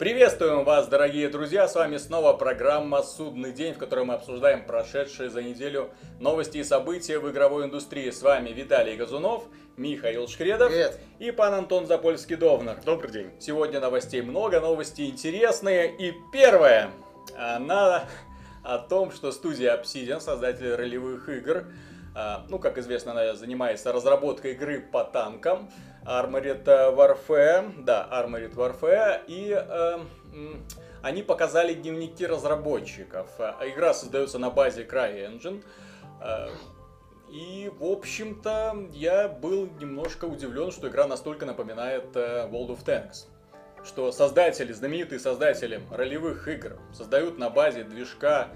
Приветствуем вас, дорогие друзья, с вами снова программа «Судный день», в которой мы обсуждаем прошедшие за неделю новости и события в игровой индустрии. С вами Виталий Газунов, Михаил Шкредов. Привет. И пан Антон Запольский-Довнар. Добрый день. Сегодня новостей много, новости интересные. И первое, она о том, что студия Obsidian, создатель ролевых игр, как известно, она занимается разработкой игры по танкам, Armored Warfare, и они показали дневники разработчиков. Игра создается на базе CryEngine, и, в общем-то, я был немножко удивлен, что игра настолько напоминает World of Tanks. Что создатели, знаменитые создатели ролевых игр, создают на базе движка,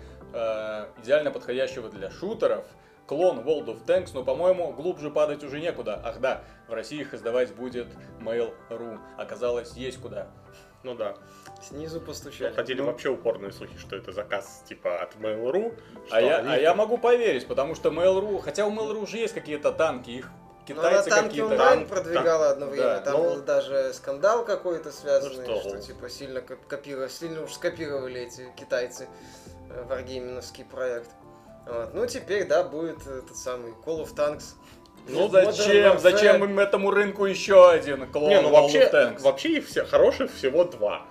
идеально подходящего для шутеров, клон World of Tanks, но, по-моему, глубже падать уже некуда. Ах да, в России их издавать будет Mail.ru. Оказалось, есть куда. Ну да. Снизу постучали. Ходили вообще упорные слухи, что это заказ типа от Mail.ru. Я могу поверить, потому что Mail.ru... Хотя у Mail.ru уже есть какие-то танки, их китайцы какие-то... Она танки онлайн продвигала одно время. Да, там был даже скандал какой-то связанный, что типа сильно уж скопировали эти китайцы Wargaming-овский проект. Вот. Ну, теперь, да, будет этот самый Call of Tanks. Ну, зачем? Зачем им этому рынку еще один клон Call of Tanks? Вообще их все, хороших всего два.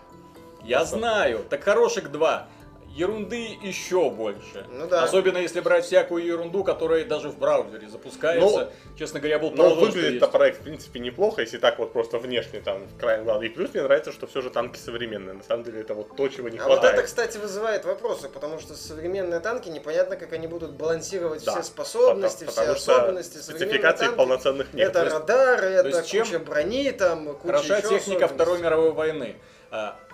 Я знаю. Так хороших два. Ерунды еще больше. Ну, да. Особенно если брать всякую ерунду, которая даже в браузере запускается. Ну, честно говоря, я был поражен, что выглядит-то проект, в принципе, неплохо, если так вот просто внешне там в краем глаза. И плюс мне нравится, что все же танки современные. На самом деле это вот то, чего не хватает. А вот это, кстати, вызывает вопросы, потому что современные танки, непонятно, как они будут балансировать все способности, все особенности. Спецификаций полноценных нет. Это радары, это куча брони, там, куча еще особенностей. Хороша техника Второй мировой войны.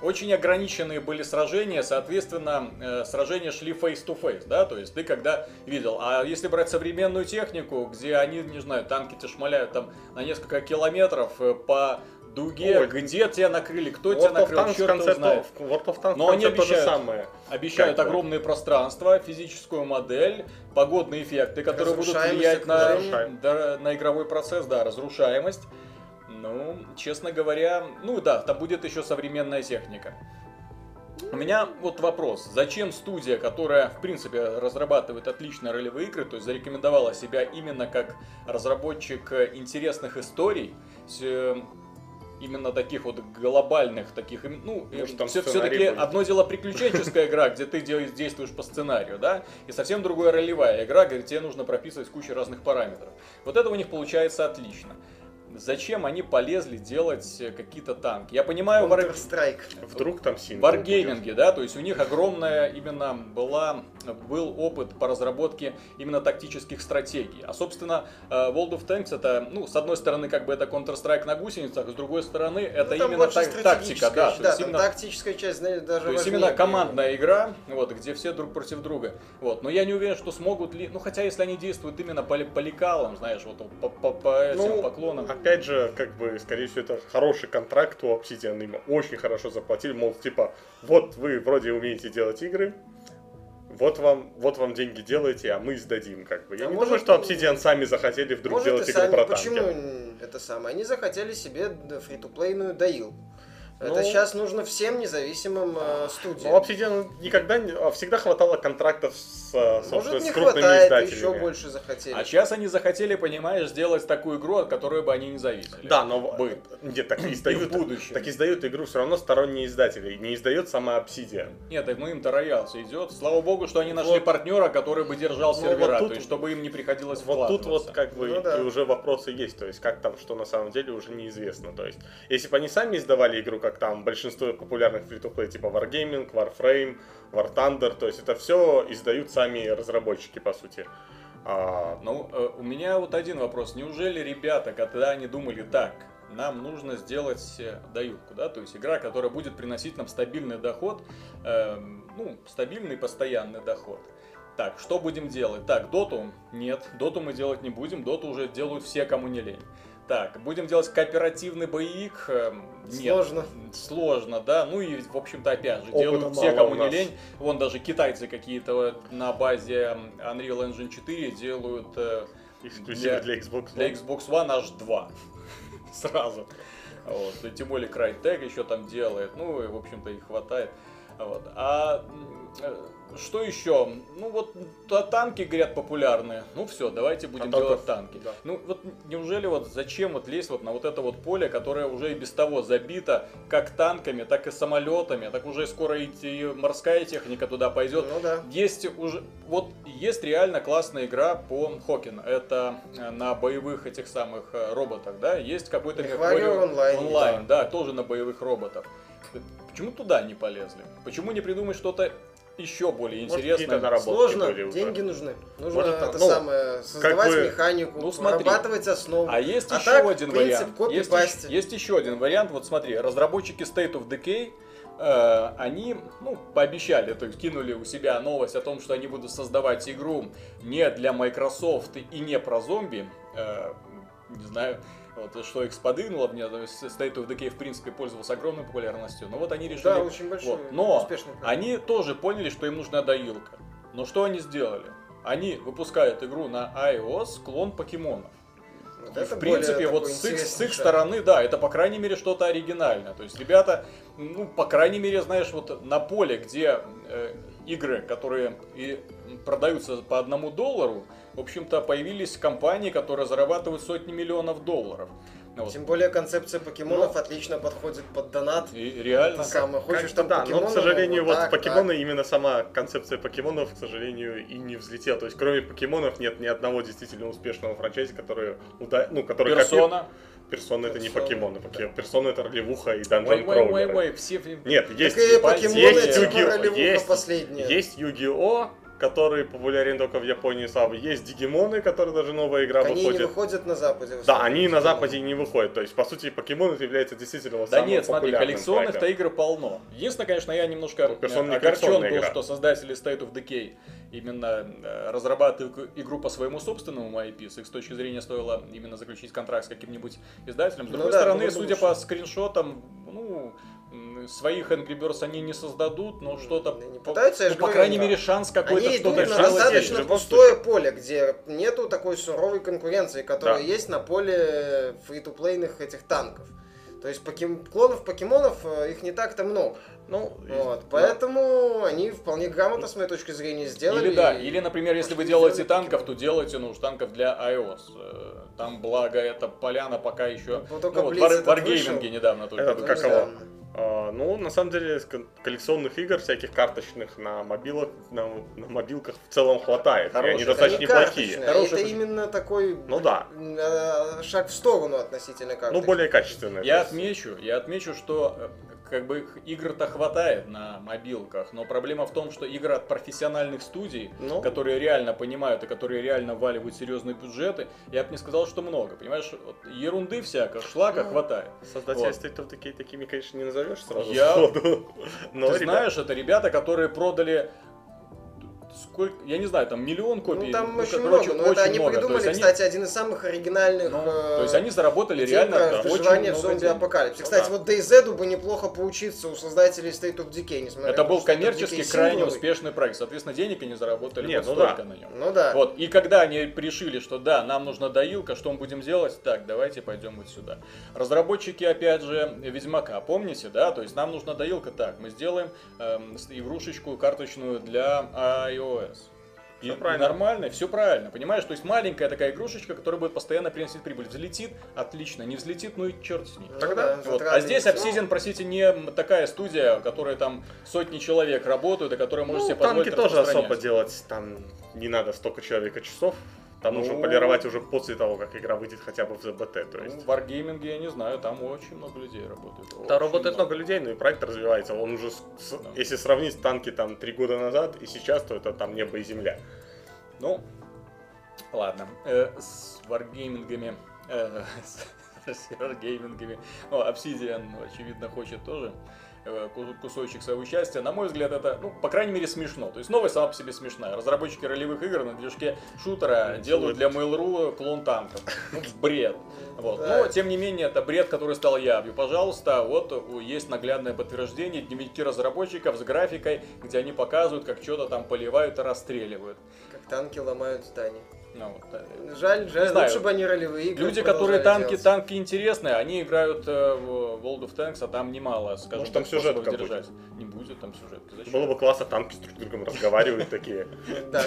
Очень ограниченные были сражения, соответственно, сражения шли face-to-face, да, то есть ты когда видел. А если брать современную технику, где они, не знаю, танки-то шмаляют там на несколько километров по дуге, где тебя накрыли, кто тебя накрыл, черт его знает. World of Tanks но они обещают огромные пространства, физическую модель, погодные эффекты, которые будут влиять на игровой процесс, да, разрушаемость. Ну, честно говоря, ну да, там будет еще современная техника. У меня вот вопрос. Зачем студия, которая, в принципе, разрабатывает отличные ролевые игры, то есть зарекомендовала себя именно как разработчик интересных историй, именно таких вот глобальных, таких, ну, все-таки одно дело приключенческая игра, где ты действуешь по сценарию, да, и совсем другое ролевая игра, где тебе нужно прописывать кучу разных параметров. Вот это у них получается отлично. Зачем они полезли делать какие-то танки? Я понимаю, вдруг там Wargaming, да, то есть у них огромная именно был опыт по разработке именно тактических стратегий. А собственно, World of Tanks это, ну, с одной стороны, как бы это Counter-Strike на гусеницах, с другой стороны, это именно тактика, да. Да, там тактическая часть, даже то есть именно командная игра, вот, где все друг против друга. Вот, но я не уверен, что смогут ли, ну, хотя если они действуют именно по лекалам, знаешь, вот по этим поклонам. Опять же, как бы, скорее всего, это хороший контракт у Obsidian, им очень хорошо заплатили, мол, типа, вот вы вроде умеете делать игры, вот вам деньги делаете, а мы сдадим, как бы. Я не думаю, что Obsidian сами захотели вдруг делать игру про танки. Почему это самое? Они захотели себе фри-то-плейную доил. Это сейчас нужно всем независимым студиям. Ну, Obsidian всегда хватало контрактов с крупными издателями. Еще больше захотели. А сейчас они захотели, понимаешь, сделать такую игру, от которой бы они не зависели. Да, но нет, так и издают игру все равно сторонние издатели. Не издает сама Obsidian. Нет, так мы им-то роялся идет. Слава богу, что они нашли партнера, который бы держал сервера, то есть чтобы им не приходилось вкладываться. Вот тут вот как бы и уже вопросы есть, то есть как там, что на самом деле уже неизвестно. То есть если бы они сами издавали игру, как там большинство популярных фри-то-плей типа Wargaming, Warframe, War Thunder, то есть это все издают сами разработчики, по сути. У меня вот один вопрос. Неужели ребята, когда они думали так, нам нужно сделать доилку, да, то есть игра, которая будет приносить нам стабильный доход, стабильный постоянный доход. Так, что будем делать? Так, доту? Нет, доту мы делать не будем, доту уже делают все, кому не лень. Так, будем делать кооперативный боевик? Нет. Сложно, да. Ну и, в общем-то, опять же, делают все, кому не лень. Вон даже китайцы какие-то на базе Unreal Engine 4 делают эксклюзив для Xbox One аж 2. Сразу. Вот. И тем более Crytek еще там делает, ну и в общем-то и хватает. Вот. А что еще? Ну вот танки, говорят, популярные. Ну все, давайте будем делать танки. Да. Ну вот неужели вот зачем вот лезть вот на вот это вот поле, которое уже и без того забито как танками, так и самолетами, так уже скоро и морская техника туда пойдет. Ну, да. Есть уже вот есть реально классная игра по Хокин. Это на боевых этих самых роботах, да? Есть какой-то онлайн, да, тоже на боевых роботах. Почему туда не полезли? Почему не придумать что-то еще более интересное? Сложно, деньги нужны. Нужно это самое, создавать механику, вырабатывать основу. А есть еще один вариант. Есть еще один вариант. Вот смотри, разработчики State of Decay, они, ну, пообещали, то есть кинули у себя новость о том, что они будут создавать игру не для Microsoft и не про зомби. Не знаю, вот, что их сподвинуло мне, State of Decay в принципе пользовался огромной популярностью, но вот они решили... Да, очень большой, вот, но успешный проект. Они тоже поняли, что им нужна доилка. Но что они сделали? Они выпускают игру на iOS, клон покемонов. Вот это в принципе, вот с их стороны, да, это по крайней мере что-то оригинальное. То есть ребята, ну, по крайней мере, знаешь, вот на поле, где игры, которые и продаются по $1, в общем-то, появились компании, которые зарабатывают сотни миллионов $. Вот. Тем более концепция покемонов отлично подходит под донат. И реально. Хочешь там покемонов, но, к сожалению, вот так, покемоны, так. Именно сама концепция покемонов, к сожалению, и не взлетела. То есть, кроме покемонов, нет ни одного действительно успешного франчайза, который... который Персона. Персона это не покемоны. Да. Персона это ролевуха и Dungeon Crawler. Все... Нет, есть Yu-Gi-Oh! Есть Yu-Gi-Oh!, который популярен только в Японии слабо. Есть Дигимоны, которые даже новая игра выходит. Они не выходят на Западе. Да, они на Западе не выходят. То есть, по сути, покемоны являются действительно самым популярным. Да нет, смотри, коллекционных-то игр полно. Единственное, конечно, я немножко огорчен был, что создатели State of Decay именно разрабатывают игру по своему собственному IP. С их точки зрения стоило именно заключить контракт с каким-нибудь издателем. С другой стороны, судя по скриншотам, ну... Своих Angry Birds они не создадут, но что-то, по крайней мере, шанс какой-то что-то сделать. Они идут на достаточно пустое поле, где нету такой суровой конкуренции, которая есть на поле фри-ту-плейных этих танков. То есть клонов покемонов их не так-то много. Ну, вот, поэтому они вполне грамотно, с моей точки зрения, сделали. Или, например, если вы делаете танков, то делайте, танков для iOS. Там, благо, эта поляна пока еще... Wargaming недавно только. Это каково? Ну, на самом деле, коллекционных игр, всяких карточных на мобилках в целом хватает. Хорошие, и они достаточно неплохие. Это именно такой шаг в сторону относительно карточных. Ну, более качественные. Я отмечу, что как бы игр-то хватает на мобилках, но проблема в том, что игры от профессиональных студий, которые реально понимают и которые реально вваливают серьезные бюджеты, я бы не сказал, что много. Понимаешь, вот ерунды всякой, шлака хватает. Создатели State of Decay такими, конечно, не назовешь сразу. Ты знаешь, это ребята, которые продали... Сколько, я не знаю, там миллион копий. Ну, там очень много, но это они придумали, кстати, один из самых оригинальных... То есть они заработали реально выживание в зомби-апокалипсе. Кстати, вот DayZ бы неплохо поучиться у создателей State of Decay, несмотря на то, что это был коммерчески крайне успешный проект. Соответственно, денег они заработали только на нем. Ну да. Вот. И когда они решили, что да, нам нужна доилка, что мы будем делать? Так, давайте пойдем вот сюда. Разработчики, опять же, Ведьмака, помните, да? То есть нам нужна доилка, так, мы сделаем игрушечку карточную для... И нормально, все правильно, понимаешь? То есть маленькая такая игрушечка, которая будет постоянно приносить прибыль. Взлетит, отлично, не взлетит, ну и черт с ней. Тогда, вот. А здесь Obsidian, простите, не такая студия, в которой там сотни человек работают, и которая может себе позволить распространять. Танки тоже особо делать, там не надо столько часов. Там нужно полировать уже после того, как игра выйдет хотя бы в ЗБТ. То есть. В Wargaming, я не знаю, там очень много людей работает. Да, работает много людей, но и проект развивается. Он уже, если сравнить танки там 3 года назад и сейчас, то это там небо и земля. Ну, ладно. С Wargaming'ами... С Wargaming'ами... Obsidian, очевидно, хочет тоже кусочек своего счастья. На мой взгляд, это, по крайней мере, смешно. То есть новость сама по себе смешная. Разработчики ролевых игр на движке шутера делают для Mail.ru клон танков. Бред. Вот. Но, тем не менее, это бред, который стал явью. Пожалуйста, вот есть наглядное подтверждение, дневники разработчиков с графикой, где они показывают, как что-то там поливают и расстреливают. Как танки ломают здания. Ну, вот. Жаль, лучше бы они ролевые игры. Люди, которые танки интересные, они играют в World of Tanks, а там немало, скажем. Может, там сюжетка будет. Не будет там сюжетки. Зачем? Было бы классно, танки с друг с другом разговаривают такие. Да,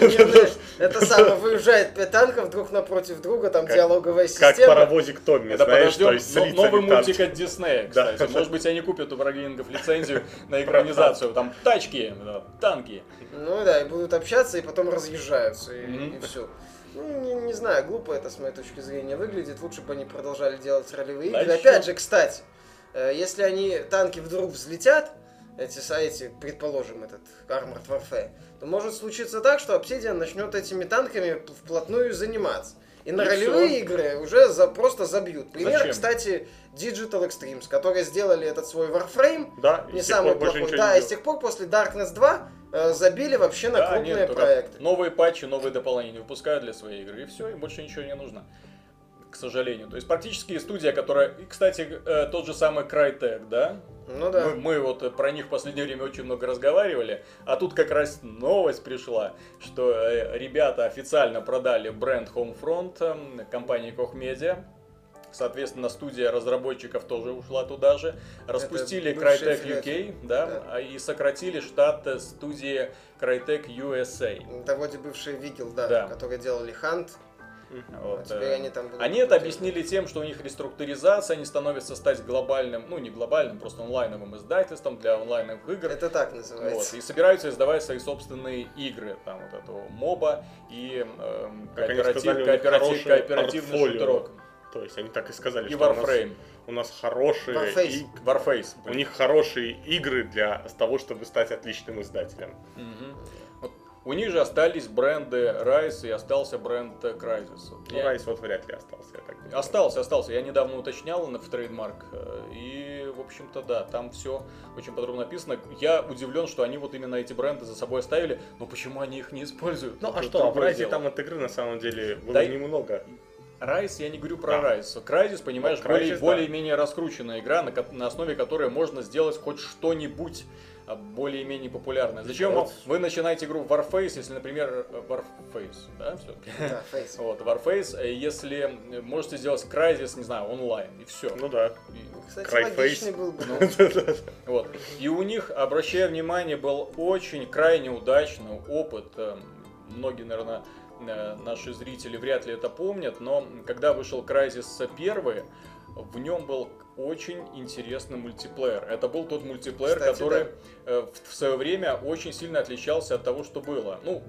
это самое, выезжает 5 танков друг напротив друга, там диалоговая система. Как паровозик Томми, знаешь, то есть с лицами танки. Новый мультик от Диснея, кстати. Может быть, они купят у Wargaming лицензию на экранизацию. Там тачки, танки. Ну да, и будут общаться, и потом разъезжаются, и все. Ну, не знаю, глупо это с моей точки зрения выглядит. Лучше бы они продолжали делать ролевые игры. Опять же, кстати, если они, танки, вдруг взлетят, эти сайты, предположим, этот Armored Warfare, то может случиться так, что Obsidian начнет этими танками вплотную заниматься. И на ролевые игры уже просто забьют. Пример, кстати, Digital Extremes, которые сделали этот свой Warframe, да, не самый плохой. Да, и с тех пор после Darkness 2 забили вообще на крупные проекты. Новые патчи, новые дополнения выпускают для своей игры, и все, им больше ничего не нужно. К сожалению. То есть практически студия, которая... И, кстати, тот же самый Crytek, да? Ну да. Мы вот про них в последнее время очень много разговаривали, а тут как раз новость пришла, что ребята официально продали бренд Homefront компании Koch Media. Соответственно, студия разработчиков тоже ушла туда же. Распустили Crytek UK, да, и сократили штат студии Crytek USA. Это вроде бывший Vigil, да, которые делали Hunt. Вот. Они это объяснили тем, что у них реструктуризация, они становятся стать глобальным, ну не глобальным, просто онлайновым издательством для онлайновых игр. Это так называется. Вот. И собираются издавать свои собственные игры, там вот этого моба и кооперативный шутерок. То есть они так и сказали, и что Warframe. У нас хорошие... Warface. У них хорошие игры для того, чтобы стать отличным издателем. У них же остались бренды Rise и остался бренд Crysis. Ну, Rise вот вряд ли остался, я так думаю. Остался. Я недавно уточнял в трейдмарк. И, в общем-то, да, там все очень подробно написано. Я удивлен, что они вот именно эти бренды за собой оставили. Но почему они их не используют? Ну, а что, в Rise там от игры, на самом деле, было немного. Rise, я не говорю про Rise. Crysis, понимаешь, более-менее раскрученная игра, на основе которой можно сделать хоть что-нибудь более-менее популярное. Зачем вы начинаете игру Warface, если, например, Warface, если можете сделать Crysis, не знаю, онлайн, и все. Ну да. Кстати, логичный был бы. Вот. И у них, обращая внимание, был очень крайне удачный опыт. Многие, наверное, наши зрители вряд ли это помнят, но когда вышел Crysis 1, в нем был очень интересный мультиплеер. Это был тот мультиплеер, который в свое время очень сильно отличался от того, что было. Ну,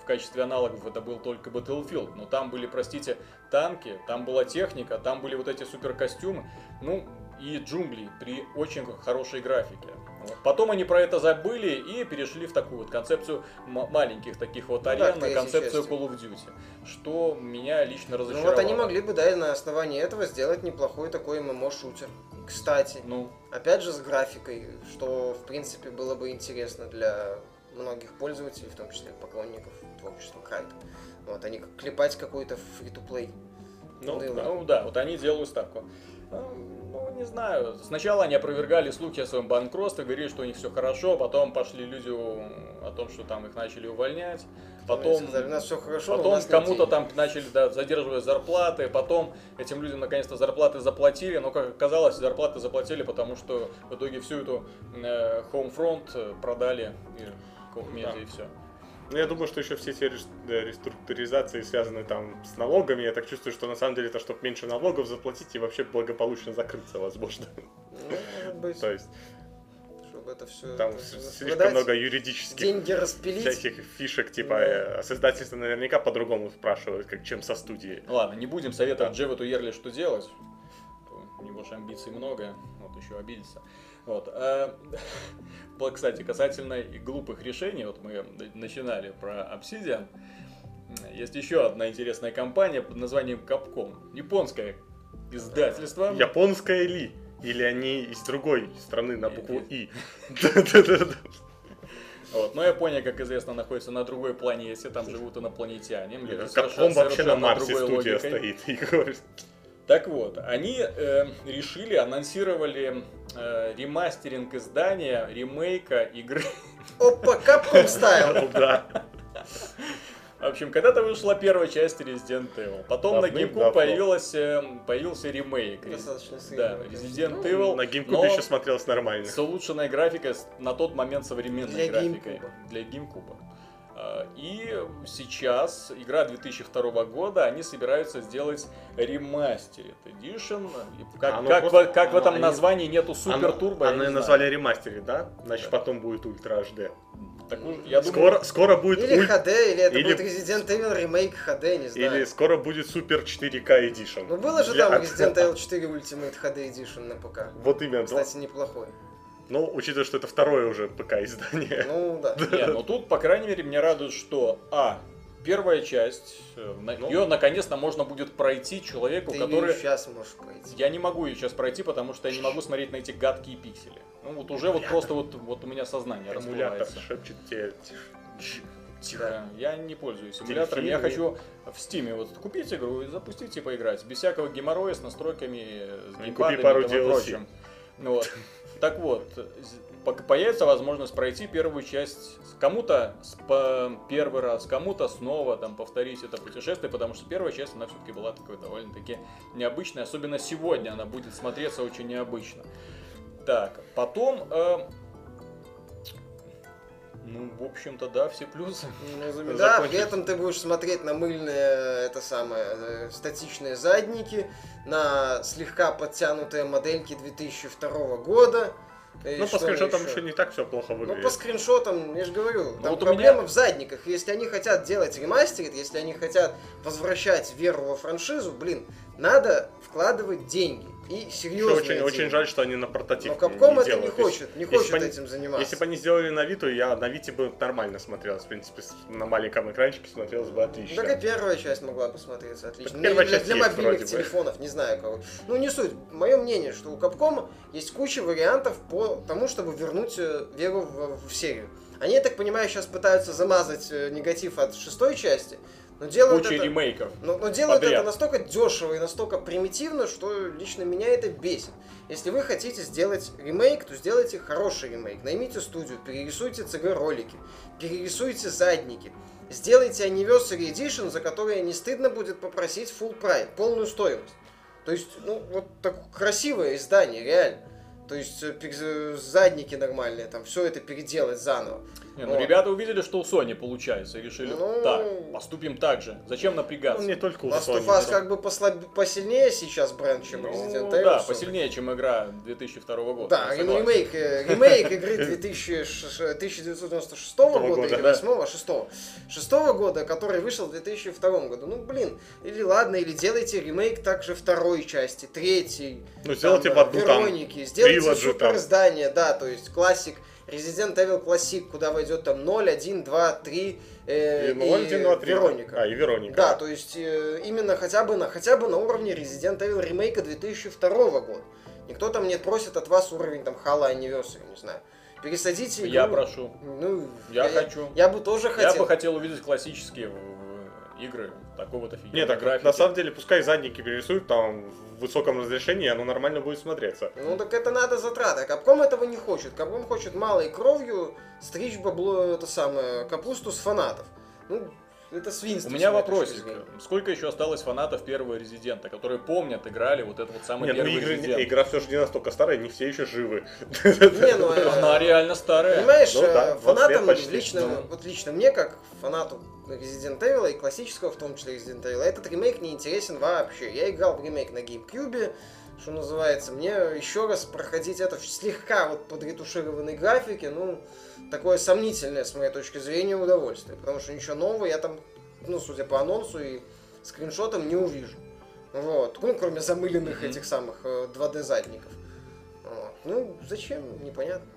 в качестве аналогов это был только Battlefield, но там были, простите, танки, там была техника, там были вот эти суперкостюмы, ну и джунгли при очень хорошей графике. Вот. Потом они про это забыли и перешли в такую вот концепцию маленьких таких вот арен, на концепцию Call of Duty, что меня лично разочаровало. Ну вот они могли бы, да, на основании этого сделать неплохой такой ММО-шутер. Кстати, опять же с графикой, что в принципе было бы интересно для многих пользователей, в том числе поклонников творчества Крайта. Вот, они клепать какой-то фри-то-плей. Вот они делают ставку. Не знаю. Сначала они опровергали слухи о своем банкротстве, говорили, что у них все хорошо, потом пошли люди о том, что там их начали увольнять, потом, сказали, у нас все хорошо, потом кому-то там начали задерживать зарплаты, потом этим людям наконец-то зарплаты заплатили, но, как оказалось, зарплаты заплатили, потому что в итоге всю эту Homefront продали Koch Media и все. Ну, я думаю, что еще все эти реструктуризации связаны там с налогами. Я так чувствую, что на самом деле это, чтобы меньше налогов заплатить и вообще благополучно закрыться, возможно. Ну, может быть. То есть, чтобы это все... Там слишком много юридических всяких фишек, типа, с издательства наверняка по-другому спрашивают, чем со студией. Ладно, не будем советовать Джевату Ерли, что делать. У него же амбиций много, вот еще обидится. Вот. Кстати, касательно глупых решений, вот мы начинали про Obsidian, есть еще одна интересная компания под названием Capcom. Японское издательство. Японское ли? Или они из другой страны на букву И? Вот. Но Япония, как известно, находится на другой планете, там живут инопланетяне. Capcom вообще на Марсе студия стоит. Так вот, они решили, анонсировали ремастеринг издания, ремейка игры... Опа, Capcom Style! Да. В общем, когда-то вышла первая часть Resident Evil. Потом на GameCube появился ремейк. Resident Evil. На GameCube еще смотрелось нормально. С улучшенной графикой, на тот момент современной графикой. Для GameCube. И сейчас, игра 2002 года, они собираются сделать ремастеред эдишн. Как в этом названии нету супер-турбо. Они назвали ремастеред, да? Значит, потом будет Ультра HD. Скоро будет или HD, или это будет Resident Evil ремейк HD, не знаю. Или скоро будет Супер 4К Edition. Ну было же там Resident Evil 4 Ultimate HD Edition на ПК. Вот именно. Кстати, неплохой. Ну, учитывая, что это второе уже ПК-издание. Ну, да. Не, ну тут, по крайней мере, меня радует, что, первая часть, ее наконец-то можно будет пройти человеку, который... Ты сейчас можешь пройти. Я не могу ее сейчас пройти, потому что я не могу смотреть на эти гадкие пиксели. Ну, вот уже вот просто вот у меня сознание расплывается. Шепчет тебе... Тихо. Я не пользуюсь эмулятором. Я хочу в Steam вот купить игру и запустить и поиграть. Без всякого геморроя, с настройками, с геймпадами и прочим. Вот. Так вот, появится возможность пройти первую часть кому-то первый раз, кому-то снова там повторить это путешествие, потому что первая часть, она все-таки была такой довольно-таки необычной, особенно сегодня она будет смотреться очень необычно. Так, потом... Ну, в общем-то, да, все плюсы. Ну, да, при этом ты будешь смотреть на мыльные, статичные задники, на слегка подтянутые модельки 2002 года. Ну, по скриншотам еще не так все плохо выглядит. Ну, по скриншотам, я же говорю, там проблема в задниках. Если они хотят делать ремастерит, если они хотят возвращать веру во франшизу, надо вкладывать деньги. И серьезные деньги. Очень жаль, что они на прототип не делают. Но Capcom это не хочет этим заниматься. Если бы они сделали на Vita, на Vita бы нормально смотрелось. В принципе, на маленьком экранчике смотрелось бы отлично. Так и первая часть могла бы смотреться отлично. Для мобильных телефонов, не знаю кого. Ну, не суть. Мое мнение, что у Capcom есть куча вариантов по тому, чтобы вернуть веру в серию. Они, я так понимаю, сейчас пытаются замазать негатив от шестой части. Но делают куча ремейков. Но делают подряд. Это настолько дешево и настолько примитивно, что лично меня это бесит. Если вы хотите сделать ремейк, то сделайте хороший ремейк. Наймите студию, перерисуйте CG-ролики, перерисуйте задники. Сделайте Anniversary Edition, за который не стыдно будет попросить full price, полную стоимость. То есть, такое красивое издание, реально. То есть задники нормальные, там все это переделать заново. Ребята увидели, что у Sony получается, и решили, так, поступим так же. Зачем напрягаться? Не только у Sony. Last of Us как бы посильнее сейчас бренд, чем Resident Evil. Да, посильнее, чем игра 2002 года. Да, ремейк игры 1996 года или 2006 года, который вышел в 2002 году. Ну, блин, или ладно, или делайте ремейк также второй части, третьей. Ну, сделайте в одну там. Сделайте супериздание, да, то есть классик. Resident Evil Classic, куда войдет там 0, 1, 2, 3 и Вероника. И Вероника. Да, то есть именно хотя бы на уровне Resident Evil ремейка 2002 года. Никто там не просит от вас уровень там Halo Anniversary, не знаю. Пересадите игру. Я прошу. Я хочу. Я бы тоже хотел. Я бы хотел увидеть классические игры такого-то фигня. Нет, так, на самом деле, пускай задники перерисуют там в высоком разрешении, оно нормально будет смотреться. Ну так это надо затраты. Capcom этого не хочет. Capcom хочет малой кровью стричь бабло, капусту с фанатов. Ну, это свинство. У меня вопросик. Сколько еще осталось фанатов первого Резидента, которые помнят, играли вот этот самый первый Резидент? Игра все же не настолько старая, не все еще живы. Не, она реально старая. Понимаешь, фанатам лично мне, как фанату Resident Evil и классического, в том числе Resident Evil, этот ремейк не интересен вообще. Я играл в ремейк на GameCube, что называется. Мне еще раз проходить это в слегка подретушированной графике, такое сомнительное, с моей точки зрения, удовольствие. Потому что ничего нового я там, судя по анонсу и скриншотам, не увижу. Вот. Кроме замыленных этих самых 2D-задников. Вот. Ну, зачем? Непонятно.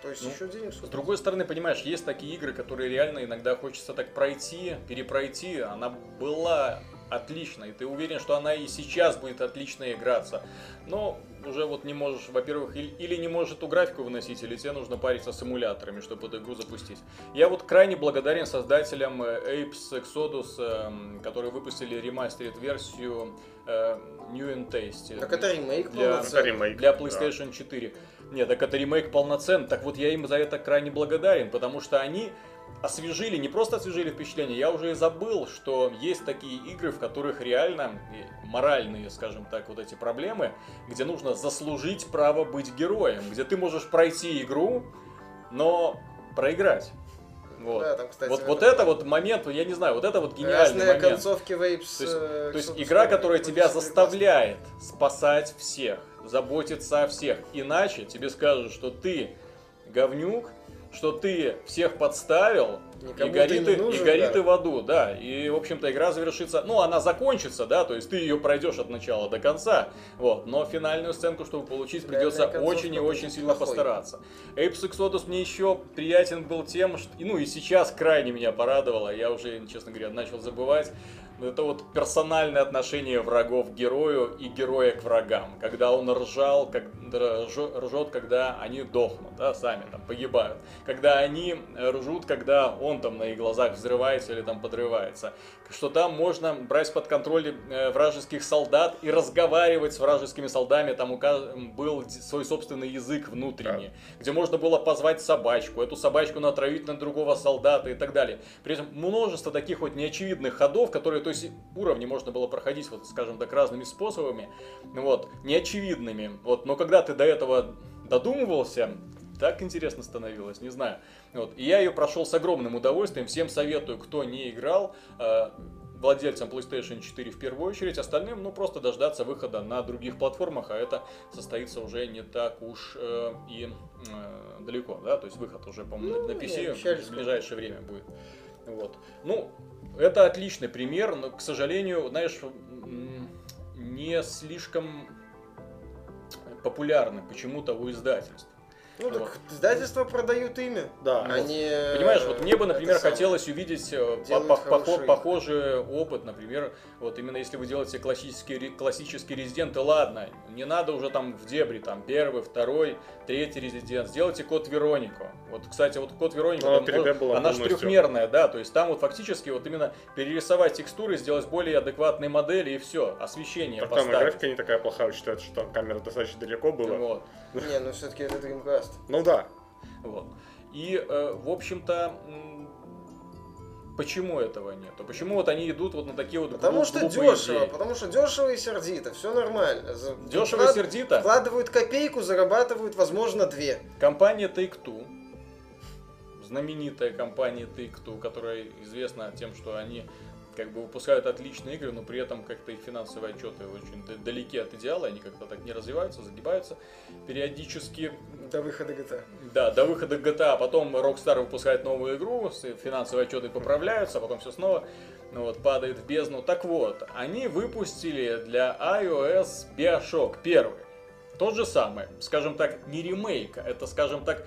То есть еще денег. С другой стороны, понимаешь, есть такие игры, которые реально иногда хочется так пройти, перепройти. Она была отличной, и ты уверен, что она и сейчас будет отлично играться. Но уже не можешь, во-первых, или не можешь эту графику выносить, или тебе нужно париться с эмуляторами, чтобы эту игру запустить. Я крайне благодарен создателям Apes Exodus, которые выпустили ремастерит-версию New and Tasty. Так это ремейк для PlayStation 4. Нет, так это ремейк полноценный. Так вот я им за это крайне благодарен, потому что они освежили, не просто освежили впечатление, я уже и забыл, что есть такие игры, в которых реально моральные, скажем так, вот эти проблемы, где нужно заслужить право быть героем, где ты можешь пройти игру, но проиграть. Вот, да, там, кстати, вот это вот момент, я не знаю, вот это вот гениальный момент. Концовки Вейпс, то есть игра, которая тебя заставляет спасать всех, заботиться о всех. Иначе тебе скажут, что ты говнюк, что ты всех подставил, и горит ты в аду, да. И, в общем-то, игра завершится, она закончится, да, то есть ты ее пройдешь от начала до конца, вот. Но финальную сценку, чтобы получить, придется очень и очень сильно постараться. Apex Exodus мне еще приятен был тем, что, и сейчас крайне меня порадовало, я уже, честно говоря, начал забывать, это вот персональное отношение врагов к герою и героя к врагам. Когда он ржет, когда они дохнут, да, сами там погибают. Когда они ржут, когда он там на их глазах взрывается или там подрывается. Что там можно брать под контроль вражеских солдат и разговаривать с вражескими солдатами. Там у каждого был свой собственный язык внутренний, да. Где можно было позвать собачку, эту собачку натравить на другого солдата и так далее. При этом множество таких вот неочевидных ходов, которые, то есть уровни можно было проходить, вот, скажем так, разными способами, вот, неочевидными. Вот, но когда ты до этого додумывался, так интересно становилось, не знаю. Вот, и я ее прошел с огромным удовольствием. Всем советую, кто не играл, владельцам PlayStation 4 в первую очередь, остальным, просто дождаться выхода на других платформах, а это состоится уже не так уж и далеко, да, то есть выход уже, по-моему, на PC в ближайшее время будет. Вот. Это отличный пример, но, к сожалению, знаешь, не слишком популярны почему-то у издательств. Так издательства продают имя, да. Они... Понимаешь, мне бы, например, хотелось увидеть похожий опыт, например, именно если вы делаете классический Резидент, ладно, не надо уже там в дебри, там первый, второй, третий Резидент, сделайте Код Веронику. Кстати, Код Вероника, она же трехмерная, да, то есть там фактически именно перерисовать текстуры, сделать более адекватные модели и все, освещение так поставить. Там графика не такая плохая, учитывается, что там камера достаточно далеко была. Вот. Не, все-таки это Dreamcast. Да. Вот. И, в общем-то, почему этого нет? Почему они идут на такие Потому что дешево, идеи? Потому что дешево и сердито, все нормально. Дешево и сердито? Вкладывают копейку, зарабатывают, возможно, две. Компания Take-Two, знаменитая компания Take-Two, которая известна тем, что они выпускают отличные игры, но при этом как-то их финансовые отчеты очень далеки от идеала, они как-то так не развиваются, загибаются периодически. До выхода GTA. Да, до выхода GTA, потом Rockstar выпускает новую игру, финансовые отчеты поправляются, потом все снова падает в бездну. Так вот, они выпустили для iOS BioShock 1. Тот же самый, скажем так, не ремейк, это, скажем так,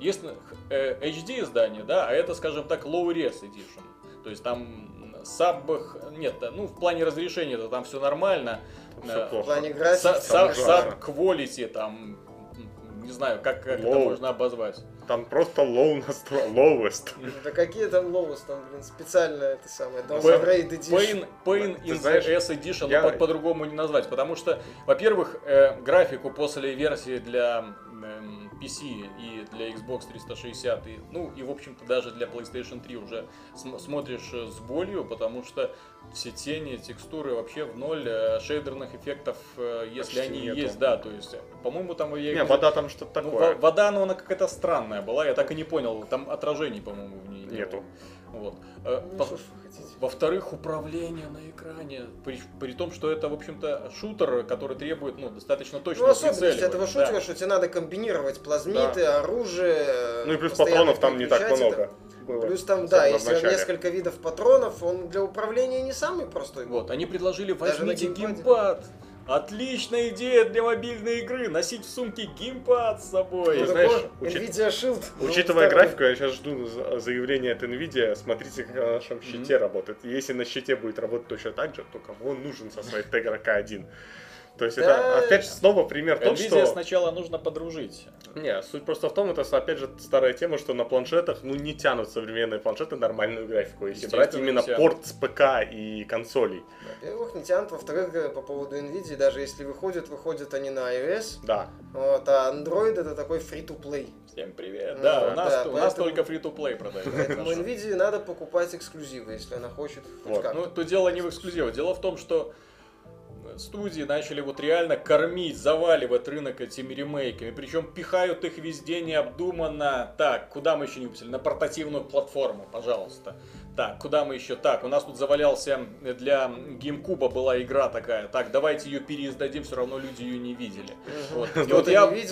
есть HD издание, да, а это, скажем так, Low Res Edition. То есть там в плане разрешения это там все нормально. В плане графики. Sub-quality там, не знаю, как это можно обозвать. Там просто lowest. Да какие там lowest, там, блин, специально это самое. Downgrade Edition. Pain in the S Edition, по-другому не назвать. Потому что, во-первых, графику после версии для PC и для Xbox 360, и в общем-то даже для PlayStation 3 уже смотришь с болью, потому что все тени, текстуры вообще в ноль, шейдерных эффектов, если почти они нету. Есть, да, то есть, по-моему, там... вода там что-то такое. Вода, она какая-то странная была, я так и не понял, там отражений, по-моему, в ней нету. Вот. Во-вторых, управление на экране, при том, что это, в общем-то, шутер, который требует достаточно точного прицеливания. Особенность этого шутера, да. Что тебе надо комбинировать плазмиты, да. Оружие... и плюс патронов там не так много. Плюс там, да, если несколько видов патронов, он для управления не самый простой. Вот, они предложили, возьмите геймпад. Отличная идея для мобильной игры, носить в сумке геймпад с собой. Знаешь, Nvidia Shield. Учитывая графику, я сейчас жду заявления от Nvidia, смотрите, как на нашем щите работает. Если на щите будет работать точно так же, то кому он нужен со своей Tegra K1? То есть это, опять же, снова пример того, что... Nvidia сначала нужно подружить. Не, суть просто в том, это, опять же, старая тема, что на планшетах, ну, не тянут современные планшеты нормальную графику, если брать именно порт с ПК и консолей. Во-первых, не тянут, во-вторых, по поводу Nvidia, даже если выходят они на iOS, да. Вот, а Android это такой free-to-play. Всем привет. Да, у нас только free-to-play продается. Поэтому Nvidia надо покупать эксклюзивы, если она хочет хоть как-то. Ну, то дело не в эксклюзивах, дело в том, что студии начали вот реально кормить, заваливать рынок этими ремейками. Причем пихают их везде необдуманно. Так, куда мы еще не выпустили? На портативную платформу, пожалуйста. Так, куда мы еще? Так, у нас тут завалялся для GameCube была игра такая. Так, давайте ее переиздадим, все равно люди ее не видели. Вот. И вот я боюсь,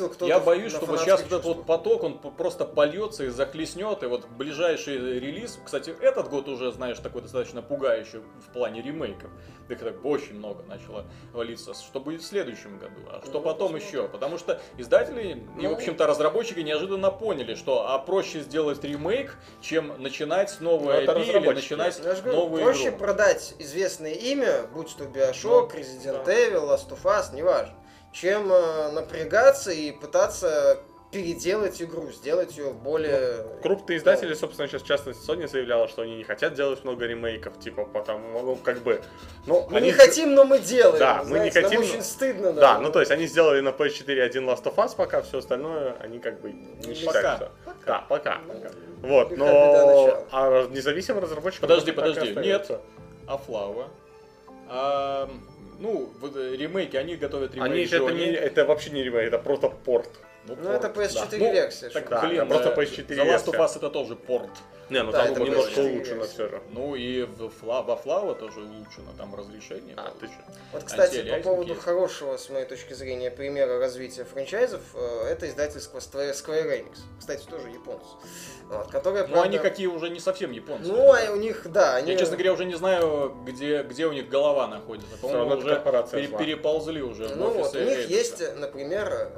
что вот сейчас чувствует. Этот вот поток, он просто польется и захлестнет. И вот ближайший релиз, кстати, этот год уже, знаешь, такой достаточно пугающий в плане ремейков. Их так очень много начало валиться. Что будет в следующем году? А что потом еще? Потому что издатели и, в общем-то, разработчики неожиданно поняли, что проще сделать ремейк, чем начинать с новой IP. Начинать новую проще игру. Продать известное имя, будь то Bioshock, Resident Evil, Last of Us, неважно, чем напрягаться и пытаться переделать игру, сделать ее более... Крупные издатели, собственно, сейчас в частности Sony заявляла, что они не хотят делать много ремейков, типа, потому, ну, как бы... Ну, мы не хотим, но мы делаем, да, знаете, мы не хотим, нам очень стыдно. Да, ну, то есть, они сделали на PS4 один Last of Us, пока все остальное, они как бы не считают, что... Да, пока. Вот, но... А независимым разработчикам... Подожди, нет. А Флава? Ну, ремейки, они готовят ремейки. Это вообще не ремейк, это просто порт. Ну, это PS4 версия. Так, блин, просто PS4 версия. Last of Us это тоже порт. Не, ну там немножко улучшено все же. Ну и во Флава тоже улучшено, там разрешение. Вот, кстати, по поводу хорошего, с моей точки зрения, примера развития франчайзов, это издательство Square Enix. Кстати, тоже японцы. Ну, они какие уже не совсем японцы. Ну, у них, да. Я, честно говоря, уже не знаю, где у них голова находится. По-моему, уже переползли уже в офисы. Ну, вот у них есть, например,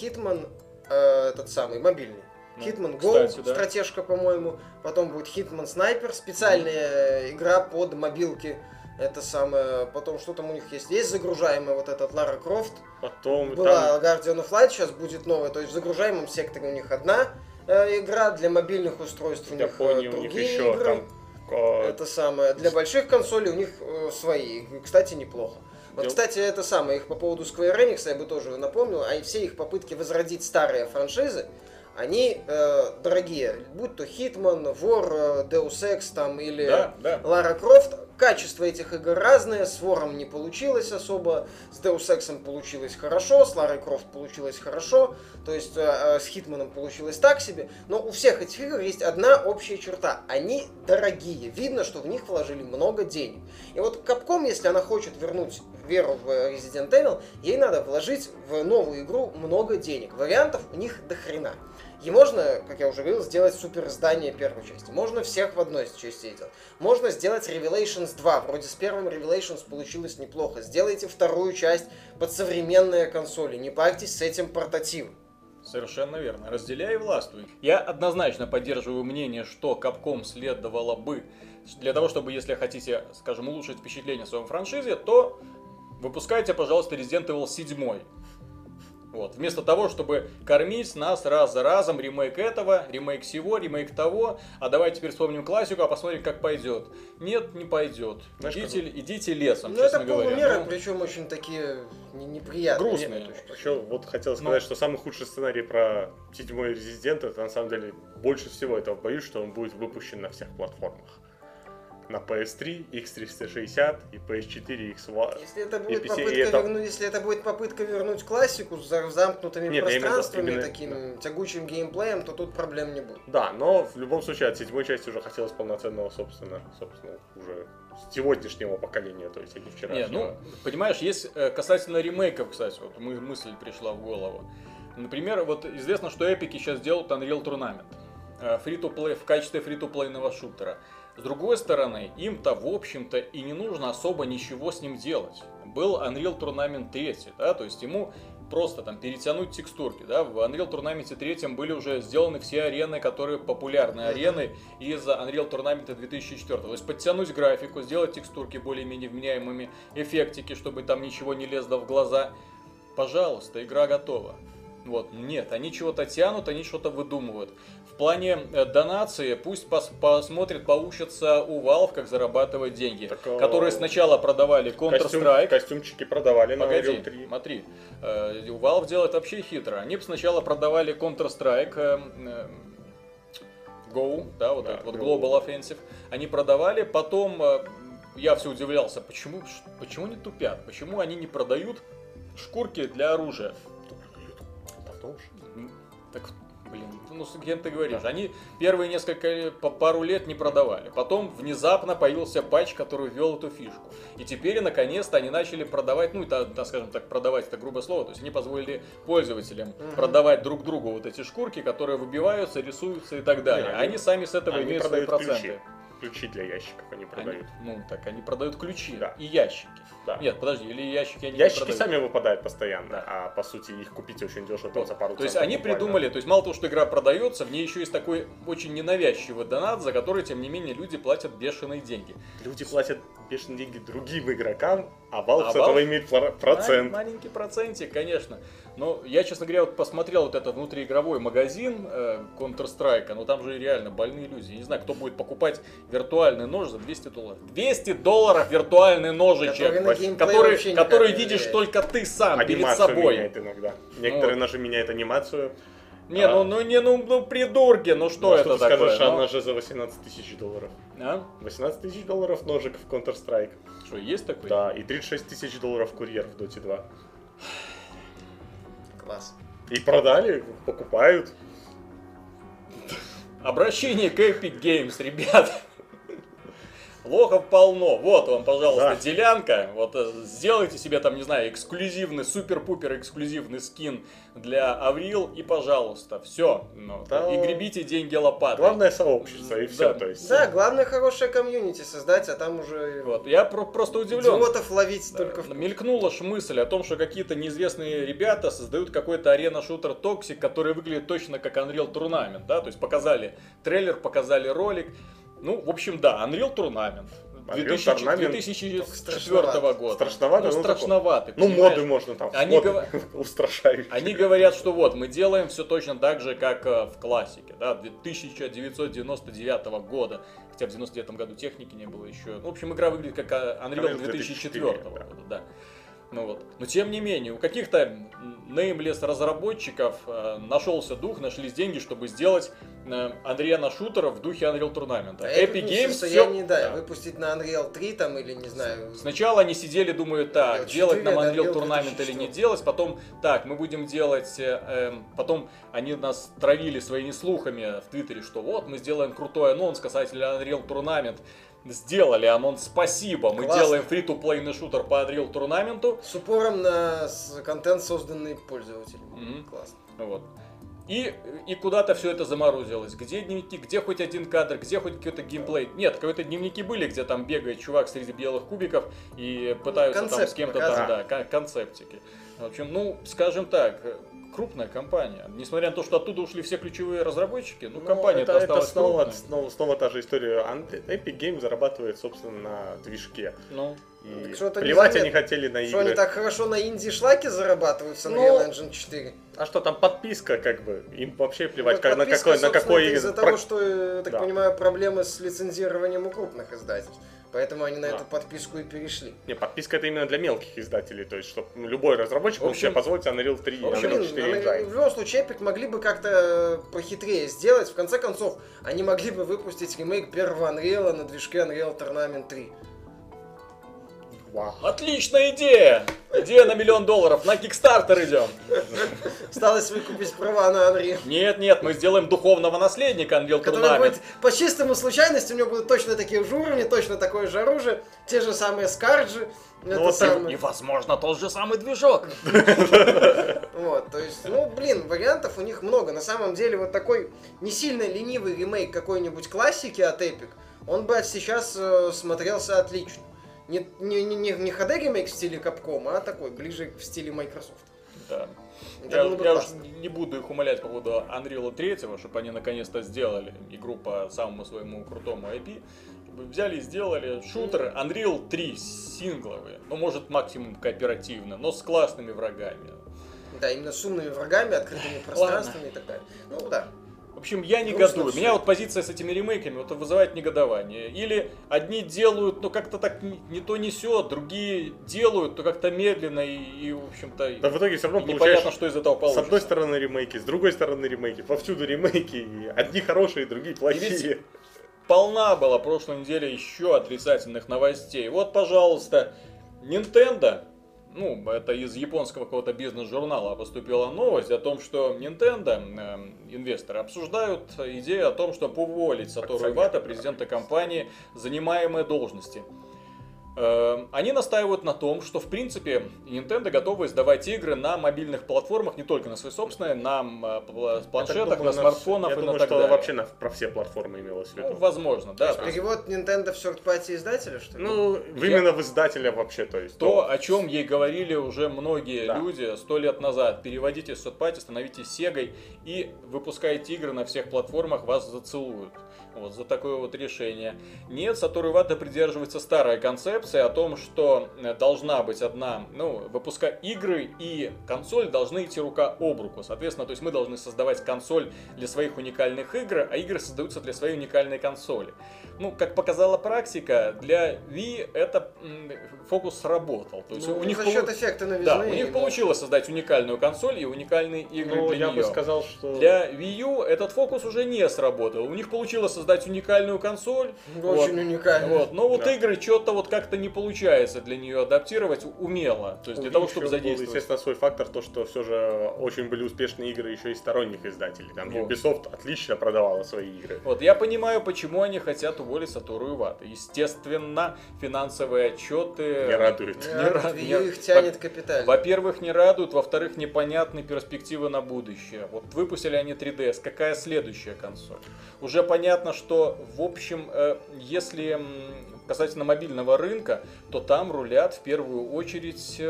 Hitman, этот самый, мобильный. Hitman Go, кстати, стратежка, по-моему. Потом будет Hitman Sniper, специальная игра под мобилки. Это самое. Потом что там у них есть? Есть загружаемый вот этот Лара Крофт. Потом была Guardian of Light, сейчас будет новая. То есть в загружаемом секторе у них одна игра, для мобильных устройств у них другие игры. Там... Это самое. Для больших консолей у них свои игры. Кстати, неплохо. Вот, кстати, это самое. Их по поводу Square Enix я бы тоже напомнил. А все их попытки возродить старые франшизы, они дорогие, будь то Hitman, War, Deus Ex там, или Lara Croft. Качество этих игр разное, с War'ом не получилось особо, с Deus Ex'ом получилось хорошо, с Lara Croft получилось хорошо, то есть с Hitman'ом получилось так себе, но у всех этих игр есть одна общая черта, они дорогие, видно, что в них вложили много денег. И вот Capcom, если она хочет вернуть веру в Resident Evil, ей надо вложить в новую игру много денег, вариантов у них дохрена. И можно, как я уже говорил, сделать супер издание первой части. Можно всех в одной части делать. Можно сделать Revelations 2. Вроде с первым Revelations получилось неплохо. Сделайте вторую часть под современные консоли. Не парьтесь с этим портативом. Совершенно верно. Разделяй и властвуй. Я однозначно поддерживаю мнение, что Capcom следовало бы... Для того, чтобы, если хотите, скажем, улучшить впечатление о своем франшизе, то выпускайте, пожалуйста, Resident Evil 7. Вот. Вместо того, чтобы кормить нас раз за разом ремейк этого, ремейк всего, ремейк того, а давайте теперь вспомним классику, а посмотрим, как пойдет. Нет, не пойдет. Знаешь, идите лесом, ну, честно говоря. Полумеры, причем очень такие неприятные. Грустные. Еще вот хотел сказать, что самый худший сценарий про седьмой Резидент, это на самом деле больше всего этого боюсь, что он будет выпущен на всех платформах. На PS3, X360 и PS4, и X1. Если это будет попытка вернуть классику с замкнутыми пространствами, таким тягучим геймплеем, то тут проблем не будет. Да, но в любом случае от седьмой части уже хотелось полноценного, собственно уже сегодняшнего поколения, то есть, а не вчерашнего. Ну, понимаешь, есть касательно ремейков, кстати, вот мысль пришла в голову. Например, вот известно, что эпики сейчас делают Unreal Tournament. В качестве фри-то-плейного шутера. С другой стороны, им-то, в общем-то, и не нужно особо ничего с ним делать. Был Unreal Tournament 3, да, то есть ему просто там перетянуть текстурки, да, в Unreal Tournament 3 были уже сделаны все арены, которые популярны, арены из Unreal Tournament 2004, то есть подтянуть графику, сделать текстурки более-менее вменяемыми, эффектики, чтобы там ничего не лезло в глаза, пожалуйста, игра готова. Вот, нет, они чего-то тянут, они что-то выдумывают. В плане донации пусть посмотрят, поучатся у Valve, как зарабатывать деньги, так, которые сначала продавали Counter-Strike. Костюмчики продавали. Погоди, на Unreal 3. Смотри, у Valve делает вообще хитро. Они сначала продавали Counter-Strike Go, да, вот да, этот вот Global Offensive. Они продавали, потом я все удивлялся, почему не тупят, почему они не продают шкурки для оружия. Так, блин, ну с кем ты говоришь? Да. Они первые пару лет не продавали. Потом внезапно появился патч, который ввел эту фишку. И теперь, наконец-то, они начали продавать, ну, это, скажем так, продавать, это грубое слово, то есть они позволили пользователям продавать друг другу вот эти шкурки, которые выбиваются, рисуются и так далее. Да, они сами с этого имеют свои проценты. Ключи для ящиков они продают. Они продают ключи, да, и ящики. Да. Нет, подожди, или ящики они не продают. Ящики сами выпадают постоянно, да, а по сути их купить очень дешево, вот, за пару центов. То есть они буквально придумали, то есть мало того, что игра продается, в ней еще есть такой очень ненавязчивый донат, за который, тем не менее, люди платят бешеные деньги. Люди платят бешеные деньги другим игрокам, а Valve с этого имеет процент. Маленький процентик, конечно. Но я, честно говоря, вот посмотрел вот этот внутриигровой магазин Counter-Strike, но там же реально больные люди. Я не знаю, кто будет покупать виртуальный нож за $200. $200 виртуальный ножичек, который видишь только ты сам перед собой. Меняет иногда. Некоторые наши меняют анимацию. Придурки, что это такое? Скажешь, она же за $18 тысяч. А? $18 тысяч ножик в Counter-Strike. Что, есть такой? Да, и $36 тысяч курьер в Dota 2. Класс. И продали, покупают. Обращение к Epic Games, ребят. Лохов полно. Вот вам, пожалуйста, делянка. Вот сделайте себе там, не знаю, эксклюзивный, супер-пупер эксклюзивный скин для Аврил. И, пожалуйста, все. И гребите деньги лопатой. Главное сообщество и все. То есть. Да, главное хорошее комьюнити создать, а там уже... Вот. Я просто удивлен. Идиотов ловить только в... Мелькнула ж мысль о том, что какие-то неизвестные ребята создают какой-то арена-шутер Токсик, который выглядит точно как Unreal Tournament. Да? То есть показали трейлер, показали ролик. Ну, в общем, да, Unreal Tournament 2004 года. Страшноватый. Ну, страшноватый. Ну, моды можно там устрашающие. Они говорят, что вот, мы делаем все точно так же, как в классике, да, 1999 года. Хотя в 99 году техники не было еще. В общем, игра выглядит как Unreal 2004 года, да. Ну вот. Но тем не менее, у каких-то неймлесс разработчиков нашелся дух, нашлись деньги, чтобы сделать арена-шутера в духе Unreal Tournament. Epic Games выпустить на Unreal 3 там или не знаю. Сначала они сидели, думают, так, делать нам Unreal Tournament или не делать, потом так, мы будем делать, потом они нас травили своими слухами в Твиттере, что вот, мы сделаем крутой анонс касательно Unreal Tournament. Сделали анонс, спасибо. Мы делаем фри-то-плейный шутер по Unreal Tournament. С упором на контент, созданный пользователем. Классно. Вот. И куда-то все это заморозилось. Где дневники, где хоть один кадр, где хоть какой-то геймплей. Нет, какие-то дневники были, где там бегает чувак среди белых кубиков и пытаются там с кем-то там, да, концептики. В общем, ну, скажем так, крупная компания. Несмотря на то, что оттуда ушли все ключевые разработчики, ну, компания-то осталась крупной. Снова та же история. Epic Games зарабатывает, собственно, на движке. Плевать они хотели на игры. Что они так хорошо на инди-шлаке зарабатывают с Unreal Engine 4? А что, там подписка как бы? Им вообще плевать, как, на какой... Из-за того, что, я так понимаю, проблемы с лицензированием у крупных издательств. Поэтому они на эту подписку и перешли. Не, подписка это именно для мелких издателей, то есть, чтобы любой разработчик мог себе позволить Unreal 3, Unreal 4 engine. В любом случае, Epic могли бы как-то похитрее сделать. В конце концов, они могли бы выпустить ремейк первого Unreal на движке Unreal Tournament 3. Wow. Отличная идея! Идея на $1 миллион. На Kickstarter идем. Осталось выкупить права на Unreal. Нет, мы сделаем духовного наследника Unreal Tournament. По чистому случайности у него будут точно такие же уровни, точно такое же оружие, те же самые скарджи. И, возможно, тот же самый движок. Вот, то есть, ну, блин, вариантов у них много. На самом деле, вот такой не сильно ленивый ремейк какой-нибудь классики от Epic, он бы сейчас смотрелся отлично. Не ХД ремейк в стиле Capcom, а такой, ближе в стиле Microsoft. Да. Я уж не буду их умолять по поводу Unreal 3, чтобы они наконец-то сделали игру по самому своему крутому IP. Взяли и сделали шутер Unreal 3 сингловые, ну может максимум кооперативно, но с классными врагами. Да, именно с умными врагами, открытыми пространствами и так далее. Ну да. В общем, я негодую. Меня вот позиция с этими ремейками вот вызывает негодование. Или одни делают, но как-то так не то несет, другие делают, но как-то медленно и в общем-то... Да в итоге все равно непонятно, что из этого получится. С одной стороны ремейки, с другой стороны ремейки, повсюду ремейки, и одни хорошие, другие плохие. Полна была прошлой неделе еще отрицательных новостей. Вот, пожалуйста, Nintendo... Ну, это из японского какого-то бизнес-журнала поступила новость о том, что Nintendo, инвесторы, обсуждают идею о том, чтобы уволить Сатору Ивата, президента компании, занимаемые должности. Они настаивают на том, что, в принципе, Nintendo готова издавать игры на мобильных платформах, не только на свои собственные, на планшетах, на смартфонах и так далее. Я думаю, что вообще про все платформы имелось в виду. Ну, возможно, да. Перевод Nintendo в third-party издателя, что ли? Ну, именно в издателя вообще, то есть. То, о чем ей говорили уже многие люди 100 лет назад. Переводите с third-party, становитесь Сегой и выпускайте игры на всех платформах, вас зацелуют. Вот за такое вот решение. Нет, Сатору Ивата придерживается старой концепции о том, что должна быть одна, ну, выпуска игры и консоль должны идти рука об руку. Соответственно, то есть мы должны создавать консоль для своих уникальных игр, а игры создаются для своей уникальной консоли. Ну, как показала практика, для Wii это фокус сработал. То есть, ну, у них за счет эффекта новизны. Да, у них получилось создать уникальную консоль и уникальные игры для нее. Я бы сказал, что... Для Wii U этот фокус уже не сработал. У них получилось создать уникальную консоль. Очень уникальную. Вот. Но вот игры что-то вот как-то не получается для нее адаптировать умело. То есть для того, чтобы задействовать. Естественно, свой фактор то, что все же очень были успешные игры еще и сторонних издателей. Там Ubisoft отлично продавала свои игры. Вот я понимаю, почему они хотят уволить Сатору Ивата. Естественно, финансовые отчеты... Не радуют. Их тянет капитально. Во-первых, не радуют. Во-вторых, непонятны перспективы на будущее. Вот выпустили они 3DS. Какая следующая консоль? Уже понятно, что, в общем, если касательно мобильного рынка, то там рулят в первую очередь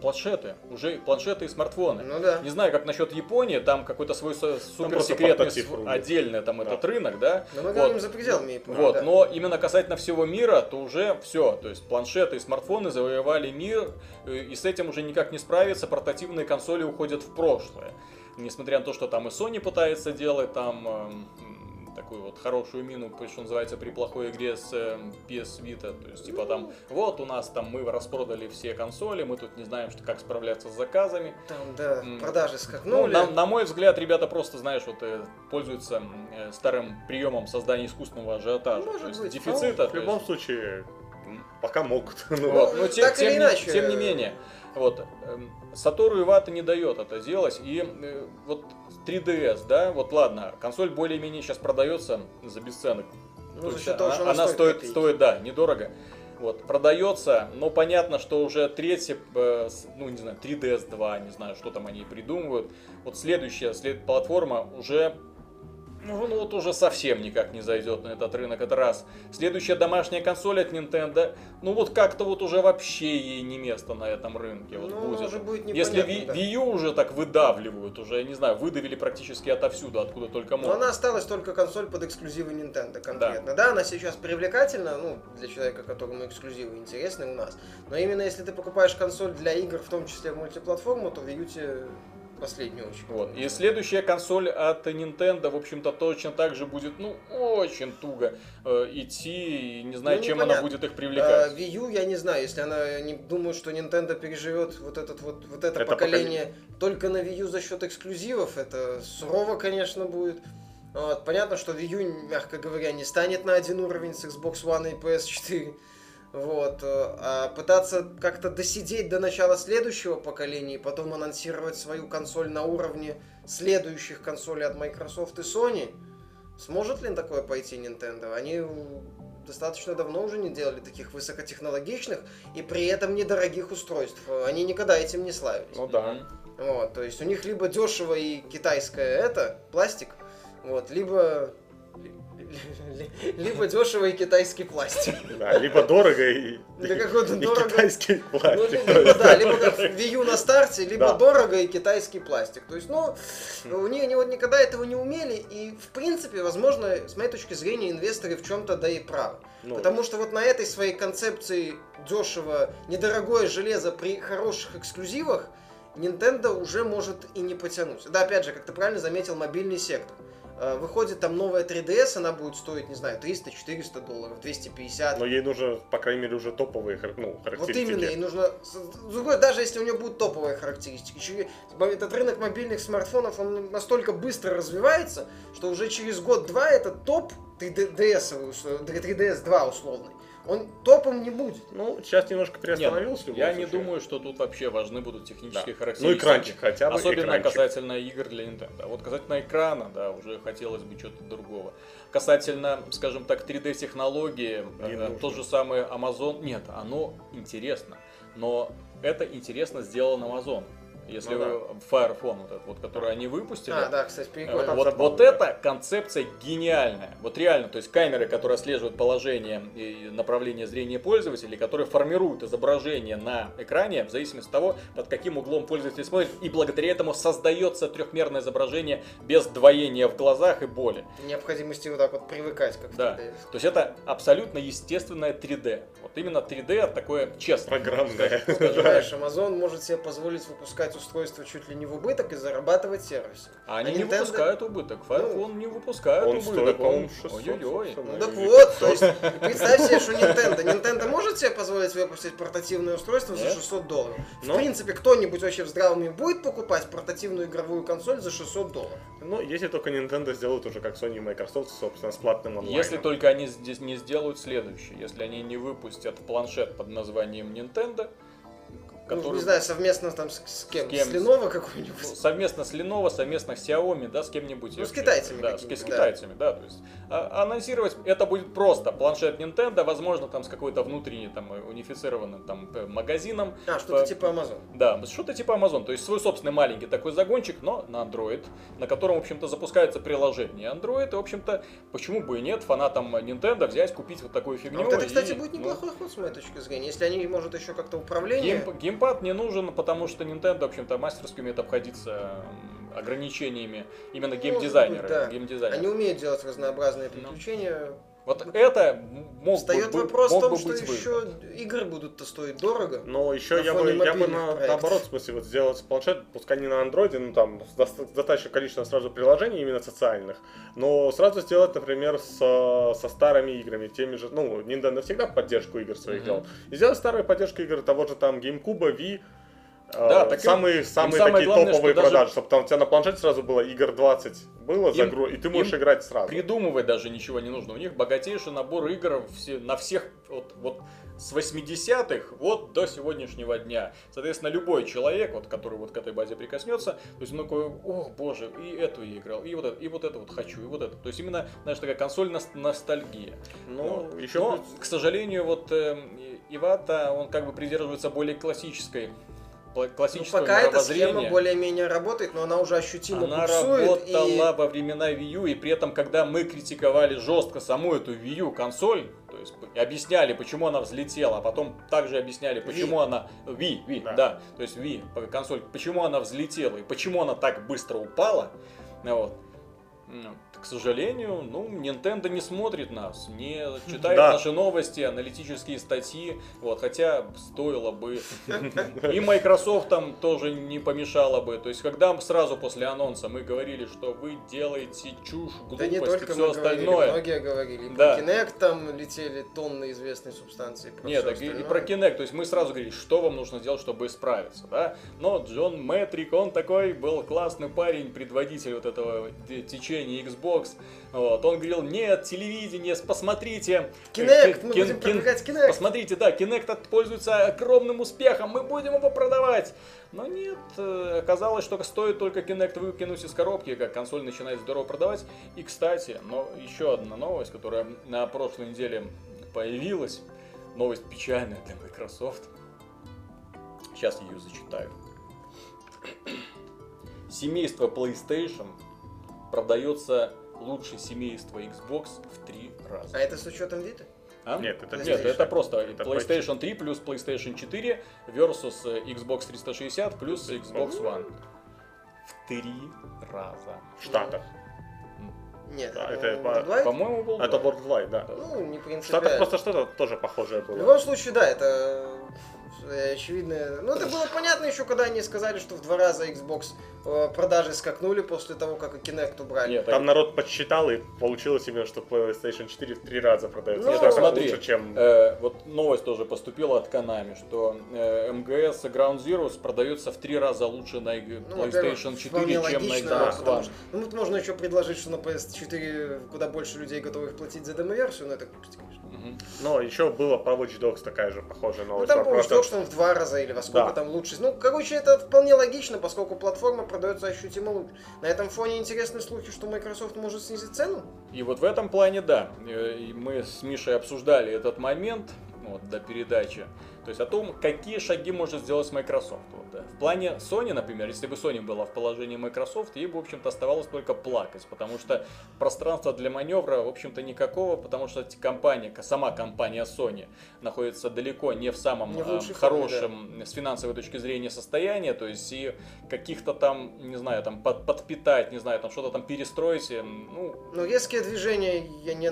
планшеты. Уже планшеты и смартфоны. Ну, да. Не знаю, как насчет Японии, там какой-то свой суперсекретный отдельный там этот рынок, да. Но мы говорим за пределами Японии. Вот. Да. Но именно касательно всего мира, то уже все. То есть планшеты и смартфоны завоевали мир, и с этим уже никак не справиться. Портативные консоли уходят в прошлое. Несмотря на то, что там и Sony пытается делать, там такую вот хорошую мину, что называется, при плохой игре с PS Vita. То есть, типа там, вот у нас там мы распродали все консоли, мы тут не знаем, что, как справляться с заказами. Там, да, продажи скакнули. Ну, на мой взгляд, ребята просто, знаешь, вот пользуются старым приемом создания искусственного ажиотажа. Может быть, дефицита. В любом случае, пока могут. Вот. Но так или иначе. Тем не менее. Вот. Сатору Ивата не дает это делать. И вот 3DS, да, вот ладно, консоль более-менее сейчас продается за бесценок. Ну, за счет того, что она стоит, да, недорого. Вот, продается, но понятно, что уже третья, ну не знаю, 3DS 2, не знаю, что там они придумывают. Вот следующая платформа уже... Ну вот уже совсем никак не зайдет на этот рынок, это раз. Следующая домашняя консоль от Nintendo, ну вот как-то вот уже вообще ей не место на этом рынке. Вот ну, будет если Wii U уже так выдавливают, уже, не знаю, выдавили практически отовсюду, откуда только можно. Но она осталась только консоль под эксклюзивы Nintendo конкретно. Да, она сейчас привлекательна, ну, для человека, которому эксклюзивы интересны у нас. Но именно если ты покупаешь консоль для игр, в том числе в мультиплатформу, то Wii U тебе... Последнюю очередь. Вот. И следующая консоль от Nintendo, в общем-то, точно так же будет, ну, очень туго идти, и не знаю, ну, чем она будет их привлекать. Wii U, я не знаю, если она не думает, что Nintendo переживет это поколение только на Wii U за счет эксклюзивов, это сурово, конечно, будет. Вот. Понятно, что Wii U, мягко говоря, не станет на один уровень с Xbox One и PS4. Вот, а пытаться как-то досидеть до начала следующего поколения и потом анонсировать свою консоль на уровне следующих консолей от Microsoft и Sony. Сможет ли такое пойти Nintendo? Они достаточно давно уже не делали таких высокотехнологичных и при этом недорогих устройств. Они никогда этим не славились. Ну да. Вот, то есть у них либо дешево и китайское пластик, вот, либо... Либо дешево и китайский пластик. Да, либо дорого и китайский пластик. Да, либо как Wii U на старте, либо дорого и китайский пластик. То есть, ну, они вот никогда этого не умели, и, в принципе, возможно, с моей точки зрения, инвесторы в чем-то да и правы. Потому что вот на этой своей концепции дешево, недорогое железо при хороших эксклюзивах Nintendo уже может и не потянуть. Да, опять же, как ты правильно заметил, мобильный сектор. Выходит там новая 3DS, она будет стоить, не знаю, $300, $400, $250. Но ей нужно, по крайней мере, уже топовые характеристики. Вот именно, ей нужно... Даже если у нее будут топовые характеристики. Этот рынок мобильных смартфонов, он настолько быстро развивается, что уже через год-два этот топ 3DS 2 условный, он топом не будет. Ну, сейчас немножко приостановился. Нет, я не думаю, что тут вообще важны будут технические характеристики. Ну, экранчик хотя бы. Особенно экранчик. Касательно игр для Nintendo. Вот касательно экрана, да, уже хотелось бы чего-то другого. Касательно, скажем так, 3D-технологии, тот же самый Amazon. Нет, оно интересно. Но это интересно сделано Amazon. Если Fire Phone, вот этот, вот, который они выпустили, кстати, прикольно. Вот эта концепция гениальная. Вот реально, то есть камеры, которые отслеживают положение и направление зрения пользователей, которые формируют изображение на экране в зависимости от того, под каким углом пользователь смотрит, и благодаря этому создается трехмерное изображение без двоения в глазах и боли. Необходимости вот так вот привыкать как-то. Да. То есть это абсолютно естественное 3D. Вот именно 3D такое честное. Программное. Понимаешь, Amazon может себе позволить выпускать устройство чуть ли не в убыток и зарабатывать сервис. А они не выпускают убыток. Firephone не выпускает убыток. Он стоит, по-моему, 600. Ну так вот, то есть, представь себе, что Nintendo. Nintendo может себе позволить выпустить портативное устройство за $600? В принципе, кто-нибудь вообще в здравом уме будет покупать портативную игровую консоль за $600? Ну, если только Nintendo сделают уже как Sony и Microsoft, собственно, с платным онлайном. Если только они здесь не сделают следующее. Если они не выпустят планшет под названием Nintendo, который... Ну, не знаю, совместно там с кем? С Lenovo какой-нибудь? Совместно с Lenovo, совместно с Xiaomi, да, с кем-нибудь. Ну, с китайцами. Да, с китайцами, да, то есть. Анонсировать это будет просто. Планшет Nintendo, возможно, там с какой-то внутренней, там, унифицированным, там, магазином. Что-то типа Amazon. Да, что-то типа Amazon, то есть свой собственный маленький такой загончик, но на Android, на котором, в общем-то, запускается приложение Android, и, в общем-то, почему бы и нет, фанатам Nintendo взять, купить вот такую фигню. Вот это, кстати, будет неплохой ход, с моей точки зрения, если они, может, еще как-то управление... Геймпад не нужен, потому что Nintendo, в общем-то, мастерски умеет обходиться ограничениями именно геймдизайнера. Они умеют делать разнообразные приключения. Вот это мог встает бы, вопрос мог в том, что быть еще игры будут-то стоить дорого. Но еще я бы наоборот, в смысле, вот сделать планшет, пускай не на андроиде, но там достаточное количество сразу приложений именно социальных, но сразу сделать, например, со старыми играми, теми же, ну, Nintendo всегда поддержку игр своих делал, и сделать старую поддержку игр того же там GameCube, Wii. Да, самые такие главное, топовые продажи, даже... чтобы там у тебя на планшете сразу было игр 20 было за игру, и ты можешь играть сразу. Придумывать даже ничего не нужно. У них богатейший набор игр на всех вот с 80-х вот до сегодняшнего дня. Соответственно, любой человек, вот, который вот к этой базе прикоснется, то есть он такой: о, боже, и эту я играл, и вот это вот хочу, и вот это. То есть именно, знаешь, такая консоль-ностальгия. Но, к сожалению, вот Ивата, он как бы придерживается более классической. Пока эта схема более-менее работает, но она уже ощутимо буксует. Работала во времена Wii U, и при этом, когда мы критиковали жестко саму эту Wii U консоль, то есть объясняли, почему она взлетела, а потом также объясняли, почему она... Wii, да. То есть Wii, консоль, почему она взлетела и почему она так быстро упала, вот. К сожалению, Nintendo не смотрит нас, не читает наши новости, аналитические статьи, хотя стоило бы. И Microsoft там тоже не помешало бы. То есть, когда сразу после анонса мы говорили, что вы делаете чушь, глупость и все остальное. Многие говорили, про Kinect там летели тонны известной субстанции. Нет, и про Kinect. То есть, мы сразу говорили, что вам нужно сделать, чтобы справиться. Да? Но Джон Мэтрик, он такой был классный парень, предводитель вот этого течения Xbox. Вот. Он говорил: нет, телевидение, посмотрите. Kinect, мы будем продвигать Kinect. Посмотрите, да, Kinect пользуется огромным успехом, мы будем его продавать. Но нет, оказалось, что стоит только Kinect выкинуть из коробки, как консоль начинает здорово продавать. И, кстати, еще одна новость, которая на прошлой неделе появилась. Новость печальная для Microsoft. Сейчас ее зачитаю. Семейство PlayStation продается лучше семейства Xbox в 3 раза. А это с учетом Vita? А? Нет, это просто PlayStation 3 плюс PlayStation 4 versus Xbox 360 плюс Xbox One. В 3 раза. В Штатах. Нет, да, это Worldwide? По-моему, был. Это Worldwide, да. Ну, не принципиально. В Штатах просто что-то тоже похожее было. В любом случае, да, это очевидно. Ну, это было понятно еще, когда они сказали, что в 2 раза Xbox продажи скакнули после того, как и Kinect убрали. Нет, там народ подсчитал, и получилось именно, что PlayStation 4 в 3 раза продается. Ну, смотри, лучше, чем... вот новость тоже поступила от Konami, что МГС и Ground Zeroes продается в 3 раза лучше на PlayStation 4, чем на Xbox One. Ну, вот можно еще предложить, что на PS4 куда больше людей готовы платить за демо-версию, но это глупость, конечно. Угу. Но еще было про Watch Dogs такая же похожая новость. Ну, там по Watch Dogs, там в 2 раза или во сколько, да, там лучше. Ну, короче, это вполне логично, поскольку платформа продается ощутимо лучше. На этом фоне интересны слухи, что Microsoft может снизить цену? И вот в этом плане, да. И мы с Мишей обсуждали этот момент вот, до передачи. То есть о том, какие шаги может сделать Microsoft. Вот, да. В плане Sony, например, если бы Sony была в положении Microsoft, ей бы, в общем-то, оставалось только плакать, потому что пространства для маневра, в общем-то, никакого, потому что компания, сама компания Sony находится далеко не в самом хорошем, да, с финансовой точки зрения состоянии, то есть и каких-то там, не знаю, там подпитать, не знаю, там что-то там перестроить. Ну, резкие движения не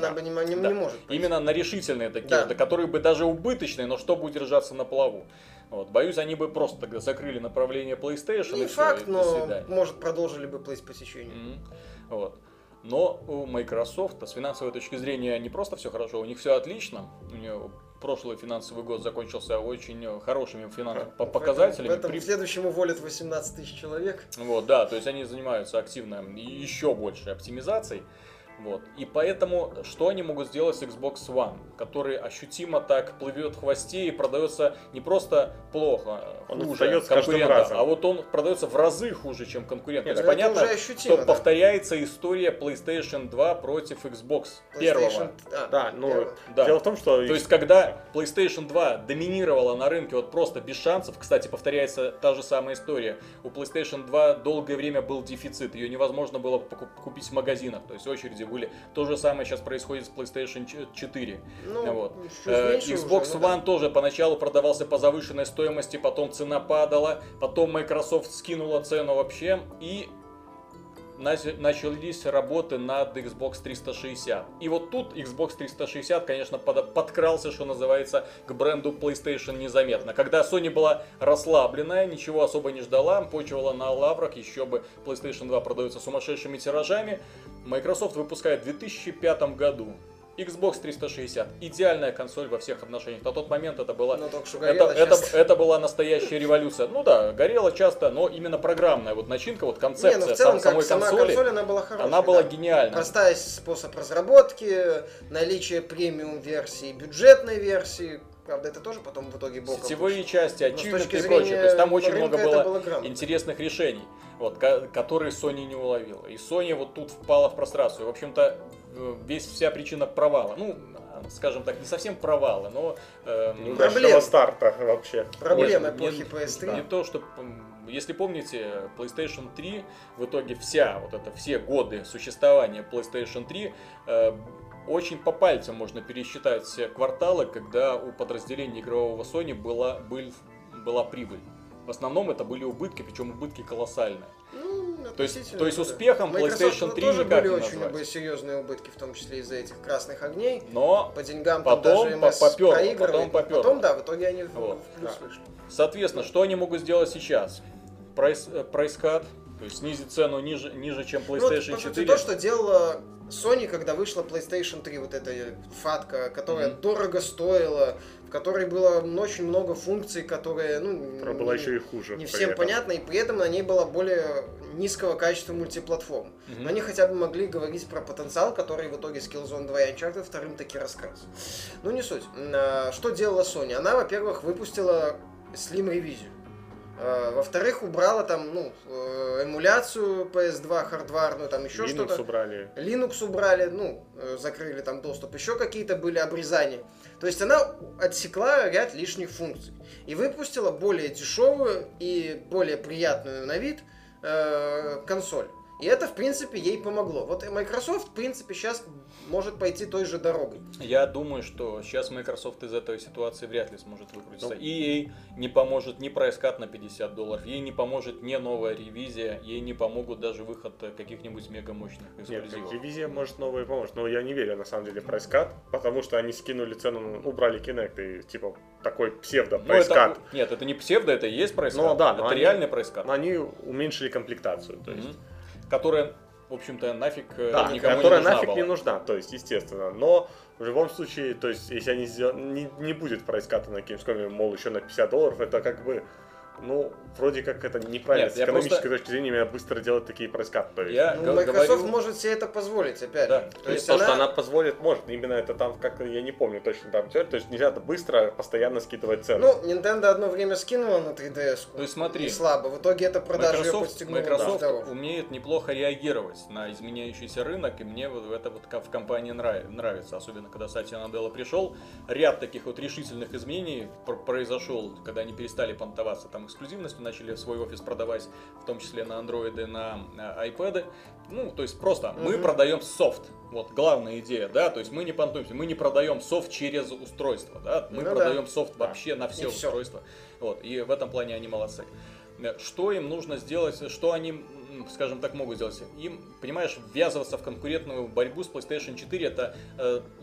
может быть. Именно на решительные такие, да, которые бы даже убыточные, но чтобы удержаться на плаву. Вот. Боюсь, они бы просто тогда закрыли направление PlayStation. Не факт, но может продолжили бы плыть по течению. Вот. Но у Microsoft с финансовой точки зрения не просто все хорошо, у них все отлично. У нее прошлый финансовый год закончился очень хорошими финансовыми показателями. В следующем уволят 18 тысяч человек. Вот, да, то есть они занимаются активно еще большей оптимизацией. Вот. И поэтому, что они могут сделать с Xbox One, который ощутимо так плывет в хвосте и продается не просто плохо, хуже конкурента, а вот он продается в разы хуже, чем конкурент. Нет, то есть понятно, ощутимо, что повторяется история PlayStation 2 против Xbox 1. Дело в том, что... То есть, когда PlayStation 2 доминировала на рынке вот просто без шансов, кстати, повторяется та же самая история, у PlayStation 2 долгое время был дефицит, ее невозможно было купить в магазинах, то есть очереди были. То же самое сейчас происходит с PlayStation 4. Xbox One тоже поначалу продавался по завышенной стоимости, потом цена падала, потом Microsoft скинула цену вообще, и начались работы над Xbox 360. И вот тут Xbox 360, конечно, подкрался, что называется, к бренду PlayStation незаметно. Когда Sony была расслабленная, ничего особо не ждала, почивала на лаврах, еще бы PlayStation 2 продается сумасшедшими тиражами, Microsoft выпускает в 2005 году Xbox 360. Идеальная консоль во всех отношениях. На тот момент это была, это была настоящая революция. Ну да, горела часто, но именно программная вот начинка, вот концепция самой консоли, она была хорошая. Она была гениальна. Простой способ разработки, наличие премиум-версии, бюджетной версии. Правда, это тоже потом в итоге боком. Сетевые части, ачивки и прочее. То есть там очень много было интересных решений, вот, которые Sony не уловила. И Sony вот тут впала в прострацию. В общем-то, вся причина провала. Ну, скажем так, не совсем провалы, но... Проблема старта вообще. Проблема эпохи PS3. Не то, что... Если помните, PlayStation 3, в итоге все годы существования PlayStation 3... Очень по пальцам можно пересчитать все кварталы, когда у подразделения игрового Sony была прибыль. В основном это были убытки, причем убытки колоссальные. То есть успехом PlayStation 3 тоже никак не назвать. Были очень серьезные убытки, в том числе из-за этих красных огней. Но по деньгам потом попёрло. Да, в итоге они в плюс вышли. Соответственно, что они могут сделать сейчас? Прайс-кат, то есть снизить цену ниже, чем PlayStation 4. Это то, что делала Sony, когда вышла PlayStation 3, вот эта фатка, которая дорого стоила, в которой было очень много функций, которые, была еще и хуже. Не всем понятно, и при этом на ней было более низкого качества мультиплатформ. Но они хотя бы могли говорить про потенциал, который в итоге Skillzone 2 и Uncharted 2 таки раскрылся. Ну, не суть. Что делала Sony? Она, во-первых, выпустила Slim-ревизию. Во-вторых, убрала там, эмуляцию PS2, хардварную, там еще что-то. Linux убрали, закрыли там доступ, еще какие-то были обрезания. То есть она отсекла ряд лишних функций и выпустила более дешевую и более приятную на вид консоль. И это, в принципе, ей помогло. Вот Microsoft, в принципе, сейчас может пойти той же дорогой. Я думаю, что сейчас Microsoft из этой ситуации вряд ли сможет выкрутиться. Ну. И ей не поможет ни прайс-кат на $50, ей не поможет ни новая ревизия, ей не помогут даже выход каких-нибудь мегамощных эксклюзивов. Нет, ревизия может новая поможет, но я не верю, на самом деле, в прайс-кат, потому что они скинули цену, убрали Kinect и, типа, такой псевдо-прайс-кат. Ну, нет, это не псевдо, это и есть прайс-кат, ну, да, это они, реальный прайс-кат. Но они уменьшили комплектацию, то есть... Которая, в общем-то, нафиг никому не нужна. То есть, естественно. Но в любом случае, то есть, если они не будет прайс-ката на Gamescom, мол, еще на $50, это как бы, ну, вроде как это неправильно. Нет, с экономической точки зрения, меня быстро делать такие прайс-каты. Ну, Microsoft может себе это позволить, опять же. Да. То, что она позволит, может. Именно это там как-то, я не помню точно там. То есть, нельзя быстро, постоянно скидывать цены. Ну, Nintendo одно время скинула на 3DS. То есть, смотри. И слабо. В итоге это продажи ее подстегнуло. Microsoft умеет неплохо реагировать на изменяющийся рынок. И мне вот это вот в компании нравится. Особенно, когда Сатья Наделла пришел. Ряд таких вот решительных изменений произошел, когда они перестали понтоваться там эксклюзивностью, начали свой офис продавать, в том числе на андроиды, на айпэды. Ну, то есть просто мы продаем софт. Вот главная идея, да, то есть мы не понтуемся, мы не продаем софт через устройство, да, мы продаем софт вообще на все устройства. Вот, и в этом плане они молодцы. Что им нужно сделать, что они, скажем так, могут сделать? Им, понимаешь, ввязываться в конкурентную борьбу с PlayStation 4 – это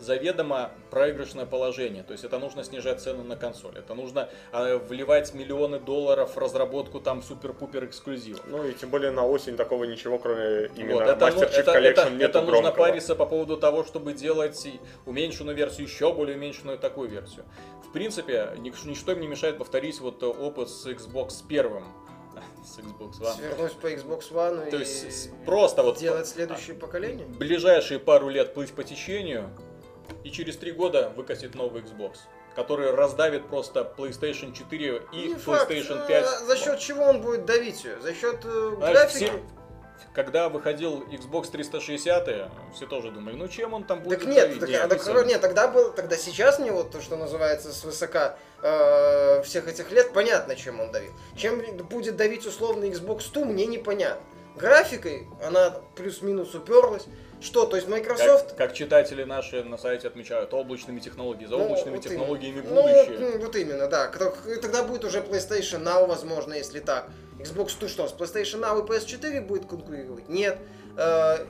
заведомо проигрышное положение. То есть это нужно снижать цены на консоль, это нужно вливать миллионы $миллионов в разработку там супер-пупер эксклюзивов. Ну и тем более на осень такого ничего, кроме именно Master Chief Collection, нету. Это нужно париться по поводу того, чтобы делать уменьшенную версию, еще более уменьшенную такую версию. В принципе, ничто им не мешает повторить вот опыт с Xbox 1. С Xbox One. Свернуть по Xbox One. То есть просто вот делать следующее поколение. Ближайшие пару лет плыть по течению, и через 3 года выкатит новый Xbox, который раздавит просто PlayStation 4 и PlayStation 5. За счет чего он будет давить ее? За счет графики. Когда выходил Xbox 360, все тоже думали, ну чем он там будет? Так нет, тогда сейчас мне вот то, что называется свысока всех этих лет, понятно, чем он давит. Чем будет давить условно Xbox 2, мне непонятно. Графикой она плюс-минус уперлась. Что, то есть Microsoft... Как читатели наши на сайте отмечают, облачными технологиями, за облачными технологиями будущее. Ну, вот именно, да. Тогда будет уже PlayStation Now, возможно, если так. Xbox 2 что, с PlayStation Now и PS4 будет конкурировать? Нет.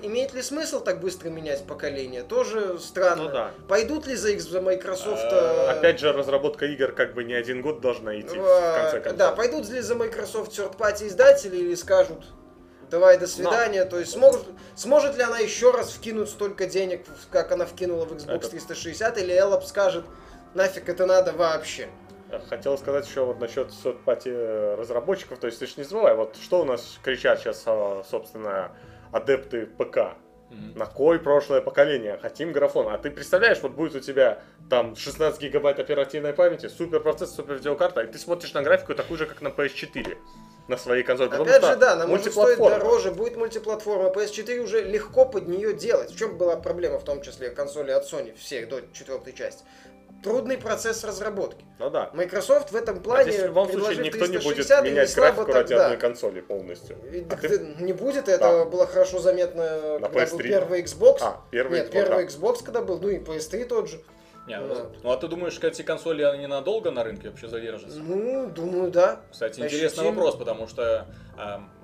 Имеет ли смысл так быстро менять поколение? Тоже странно. Ну, да. Пойдут ли за Microsoft... Опять же, разработка игр как бы не 1 год должна идти, в конце концов. Да, пойдут ли за Microsoft third-party издатели или скажут... Давай, до свидания. Но. То есть сможет ли она еще раз вкинуть столько денег, как она вкинула в Xbox 360, или Эллап скажет, нафиг это надо вообще? Хотел сказать еще вот насчет соцпати разработчиков, то есть ты же не забывай, вот что у нас кричат сейчас, собственно, адепты ПК. На кой прошлое поколение? Хотим графон. А ты представляешь, вот будет у тебя там 16 гигабайт оперативной памяти, суперпроцессор, супервидеокарта, и ты смотришь на графику такую же, как на PS4 на своей консоли. Опять же, да, нам может стоить дороже, будет мультиплатформа. PS4 уже легко под нее делать. В чем была проблема, в том числе, консоли от Sony всех до 4-й части? Трудный процесс разработки. Ну да. Microsoft в этом плане... Здесь в любом случае никто не будет менять графику ради одной консоли полностью. Не будет, это было хорошо заметно, когда был первый Xbox. Нет, первый Xbox когда был, ну и PS3 тот же. Ну а ты думаешь, что эти консоли они надолго на рынке вообще задержатся? Ну, думаю, да. Кстати, интересный вопрос, потому что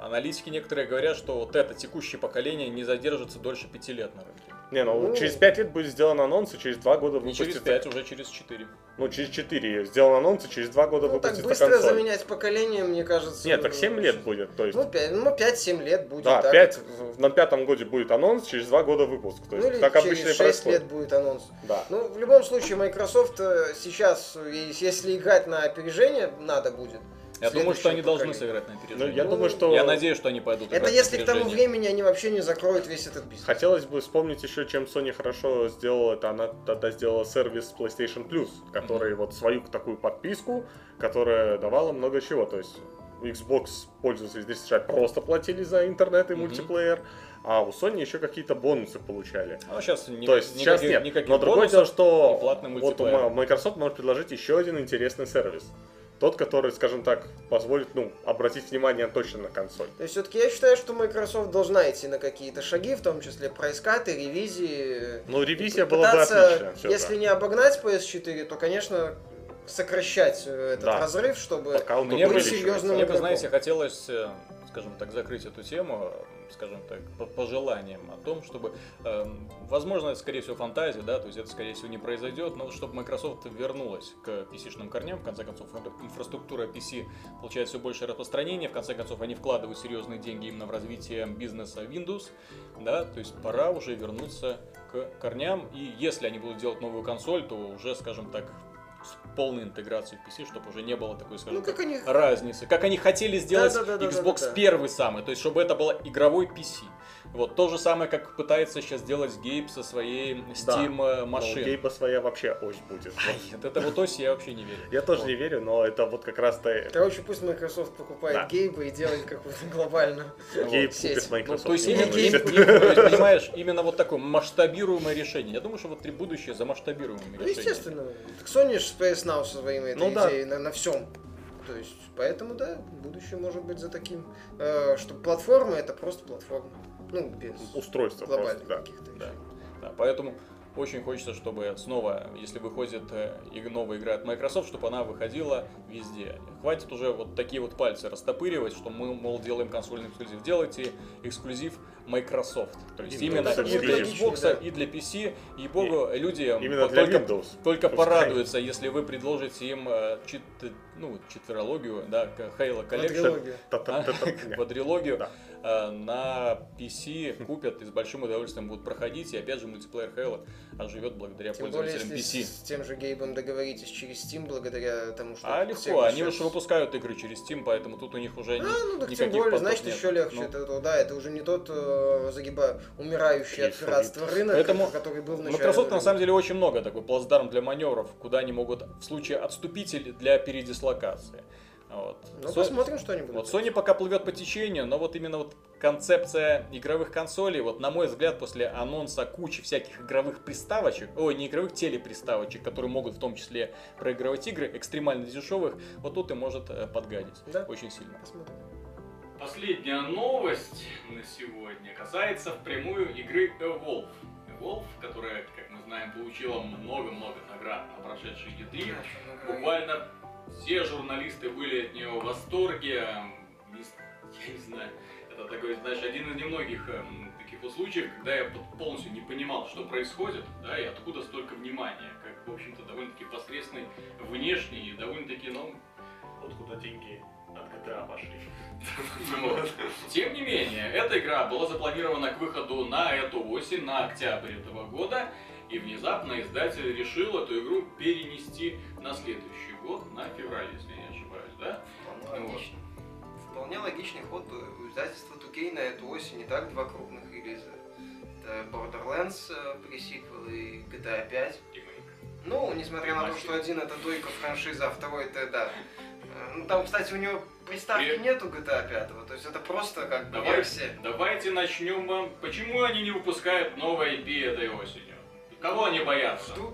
аналитики некоторые говорят, что вот это текущее поколение не задержится дольше 5 лет на рынке. Не, ну через 5 лет будет сделан анонс, и через 2 года выпустится... Не через 5, уже через 4. Ну, через 4 сделан анонс, и через 2 года выпустится консоль. Так быстро заменять поколение, мне кажется... Нет, так 7 лет будет, то есть... Ну, 5-7 лет будет. Да, 5, на 5-м году будет анонс, через 2 года выпуск. То есть, ну, так через обычно 6 происходит. Лет будет анонс. Да. Ну, в любом случае, Microsoft сейчас, если играть на опережение, надо будет. Я думаю, что они должны сыграть на опережение. Ну, я надеюсь, что они пойдут. Это если к тому времени они вообще не закроют весь этот бизнес. Хотелось бы вспомнить еще, чем Sony хорошо сделала. Это она тогда сделала сервис PlayStation Plus, который вот свою такую подписку, которая давала много чего. То есть Xbox пользователи здесь США просто платили за интернет и мультиплеер. А у Sony еще какие-то бонусы получали. А сейчас, сейчас нет. Никаких бонусов, но другое дело, что вот Microsoft может предложить еще один интересный сервис. Тот, который, скажем так, позволит, ну, обратить внимание точно на консоль. То есть, все-таки я считаю, что Microsoft должна идти на какие-то шаги, в том числе прайс-каты, ревизии. Ну, ревизия была бы отличная. Если не обогнать PS4, то, конечно, сокращать этот разрыв, чтобы мне бы знаете, хотелось, скажем так, закрыть эту тему, скажем так, пожеланием о том, чтобы, возможно, это, скорее всего, фантазия, да, то есть это, скорее всего, не произойдет, но чтобы Microsoft вернулась к PC-шным корням, в конце концов, инфраструктура PC получает все большее распространение, в конце концов, они вкладывают серьезные деньги именно в развитие бизнеса Windows, да, то есть пора уже вернуться к корням, и если они будут делать новую консоль, то уже, скажем так, с полной интеграцией в PC, чтобы уже не было такой, скажем, ну, как они... разницы. Как они хотели сделать Xbox первый самый, то есть чтобы это было игровой PC. Вот то же самое, как пытается сейчас делать Гейб со своей Steam машиной. У Гейба своя вообще ось будет. Вот это вот ось я вообще не верю. Я тоже не верю, но это вот как раз-то... Короче, пусть Microsoft покупает Гейба и делает какую-то глобальную сеть. То есть, понимаешь, именно вот такое масштабируемое решение. Я думаю, что вот будущее за масштабируемым решением. Естественно. Sony же Space Now со своими идеей на всем. То есть, поэтому, да, будущее может быть за таким, что платформа — это просто платформа. Ну, без устройства глобальных каких-то. Да. Да, поэтому очень хочется, чтобы снова, если выходит новая игра от Microsoft, чтобы она выходила везде. Хватит уже вот такие вот пальцы растопыривать, что мы, мол, делаем консольный эксклюзив. Делайте эксклюзив Microsoft. То есть именно и для Xbox, и для PC. И богу, люди именно только порадуются, если вы предложите им четверологию, да, Halo Collection, квадрилогию. На PC купят и с большим удовольствием будут проходить. И опять же, мультиплеер Halo оживет благодаря пользователям PC. С тем же Гейбом договоритесь через Steam, благодаря тому, что... легко, они уже выпускают игры через Steam, поэтому тут у них уже никаких потоков. Значит, еще легче. Это уже не тот умирающий от пиратства рынок, который был в начале. Microsoft на самом деле очень много такой плацдарм для маневров, куда они могут в случае отступить или для передислокации. Вот. Ну, посмотрим, что они будут. Вот Sony пока плывет по течению, но вот именно вот концепция игровых консолей, вот на мой взгляд, после анонса кучи всяких игровых приставочек, телеприставочек, которые могут в том числе проигрывать игры, экстремально дешевых, вот тут и может подгадить. Да? Очень сильно. Посмотрим. Последняя новость на сегодня касается впрямую игры Evolve. Evolve, которая, как мы знаем, получила много-много наград на прошедшей E3, буквально... Все журналисты были от нее в восторге. Я не знаю, это такой, знаешь, один из немногих таких вот случаев, когда я полностью не понимал, что происходит, да, и откуда столько внимания. Как, в общем-то, довольно-таки посредственный внешний и довольно-таки, вот куда деньги от GTA пошли. Тем не менее, эта игра была запланирована к выходу на эту осень, на октябрь этого года. И внезапно издатель решил эту игру перенести на следующий год, на февраль, если я не ошибаюсь, да? Вполне логично. Вполне логичный ход у издательства 2K на эту осень, и так два крупных релиза. Это Borderlands, пресиквел, и GTA 5. Несмотря на то, что один это дойка франшиза, а второй это, да. Там, кстати, у него приставки нету GTA 5, то есть это просто как бы версия. Давайте начнем. Почему они не выпускают новые IP этой осенью? Кого они боятся? Ждут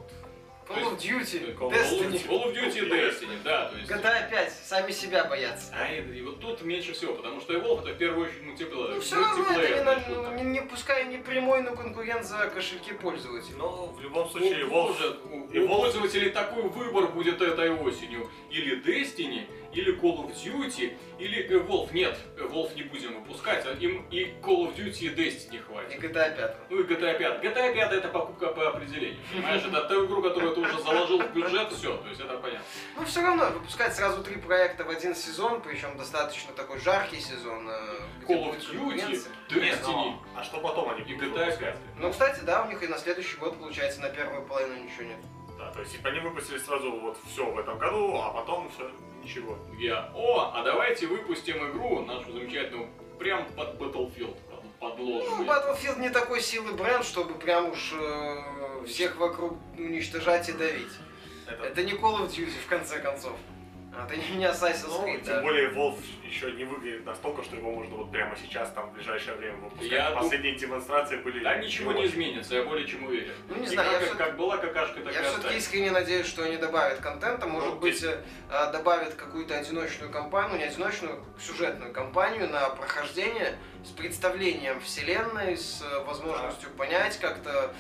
Call of Duty, Destiny. Call of Duty, Destiny, да. То есть... GTA 5, сами себя боятся. И вот тут меньше всего, потому что Evolve это в первую очередь мультиплеер. Все равно это не пускай не прямой, но конкурент за кошельки пользователей. Но в любом случае Evolve... У пользователей такой выбор будет этой осенью. Или Destiny, или Call of Duty, или Evolve. Нет, Evolve не будем выпускать, им и Call of Duty, и Destiny хватит. И GTA 5. И GTA 5. GTA 5 это покупка по определению, понимаешь? Это та игру, которую ты уже заложил в бюджет, все, то есть это понятно. Но все равно, выпускать сразу 3 проекта в один сезон, причем достаточно такой жаркий сезон. Call of Duty, Destiny. А что потом они будут выпускать? Кстати, да, у них и на следующий год, получается, на первую половину ничего нет. Да, то есть они выпустили сразу вот все в этом году, а потом все... Ничего. А давайте выпустим игру нашу замечательную прям под Battlefield. Подложим. Battlefield не такой силы бренд, чтобы прям уж всех вокруг уничтожать и давить. Это не Call of Duty, в конце концов. Ты не Assassin's Creed, ну, да. Тем более Valve еще не выглядит настолько, что его можно вот прямо сейчас, там, в ближайшее время выпускать. Последние демонстрации были... Да, ничего не изменится, я более чем уверен. Ну, не знаю, как была какашка, так и осталась. Я все-таки искренне надеюсь, что они добавят контента, может быть, добавят какую-то одиночную кампанию, не одиночную, сюжетную кампанию на прохождение с представлением вселенной, с возможностью понять, как-то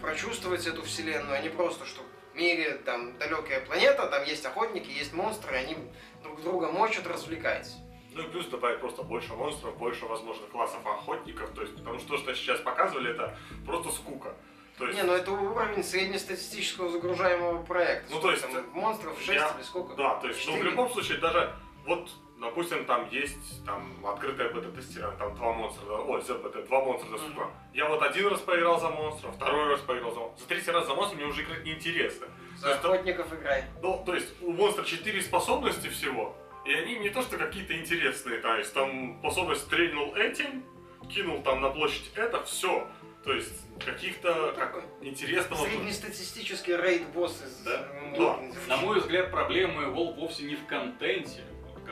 прочувствовать эту вселенную, а не просто, что... В мире там далекая планета, там есть охотники, есть монстры, они друг друга мочат, развлекать. Ну и плюс добавить просто больше монстров, больше возможных классов охотников, то есть, потому что то, что сейчас показывали, это просто скука. То есть... Не, ну это уровень среднестатистического загружаемого проекта. Ну то есть там, монстров 6 или сколько? Да, то есть, 4. Ну в любом случае даже вот, допустим, там есть там открытая бета-тестирование, там два монстра, ой, два монстра за сколько. Я вот один раз поиграл за монстра, второй раз поиграл за монстра. За третий раз за монстра мне уже играть неинтересно. За охотников играй. Ну, то есть у монстра 4 способности всего, и они не то что какие-то интересные. То есть там способность стрельнул этим, кинул там на площадь это, все. То есть каких-то интересного... Среднестатистический рейд-босс из... Да? Да. На мой взгляд, проблемы Valve вовсе не в контенте.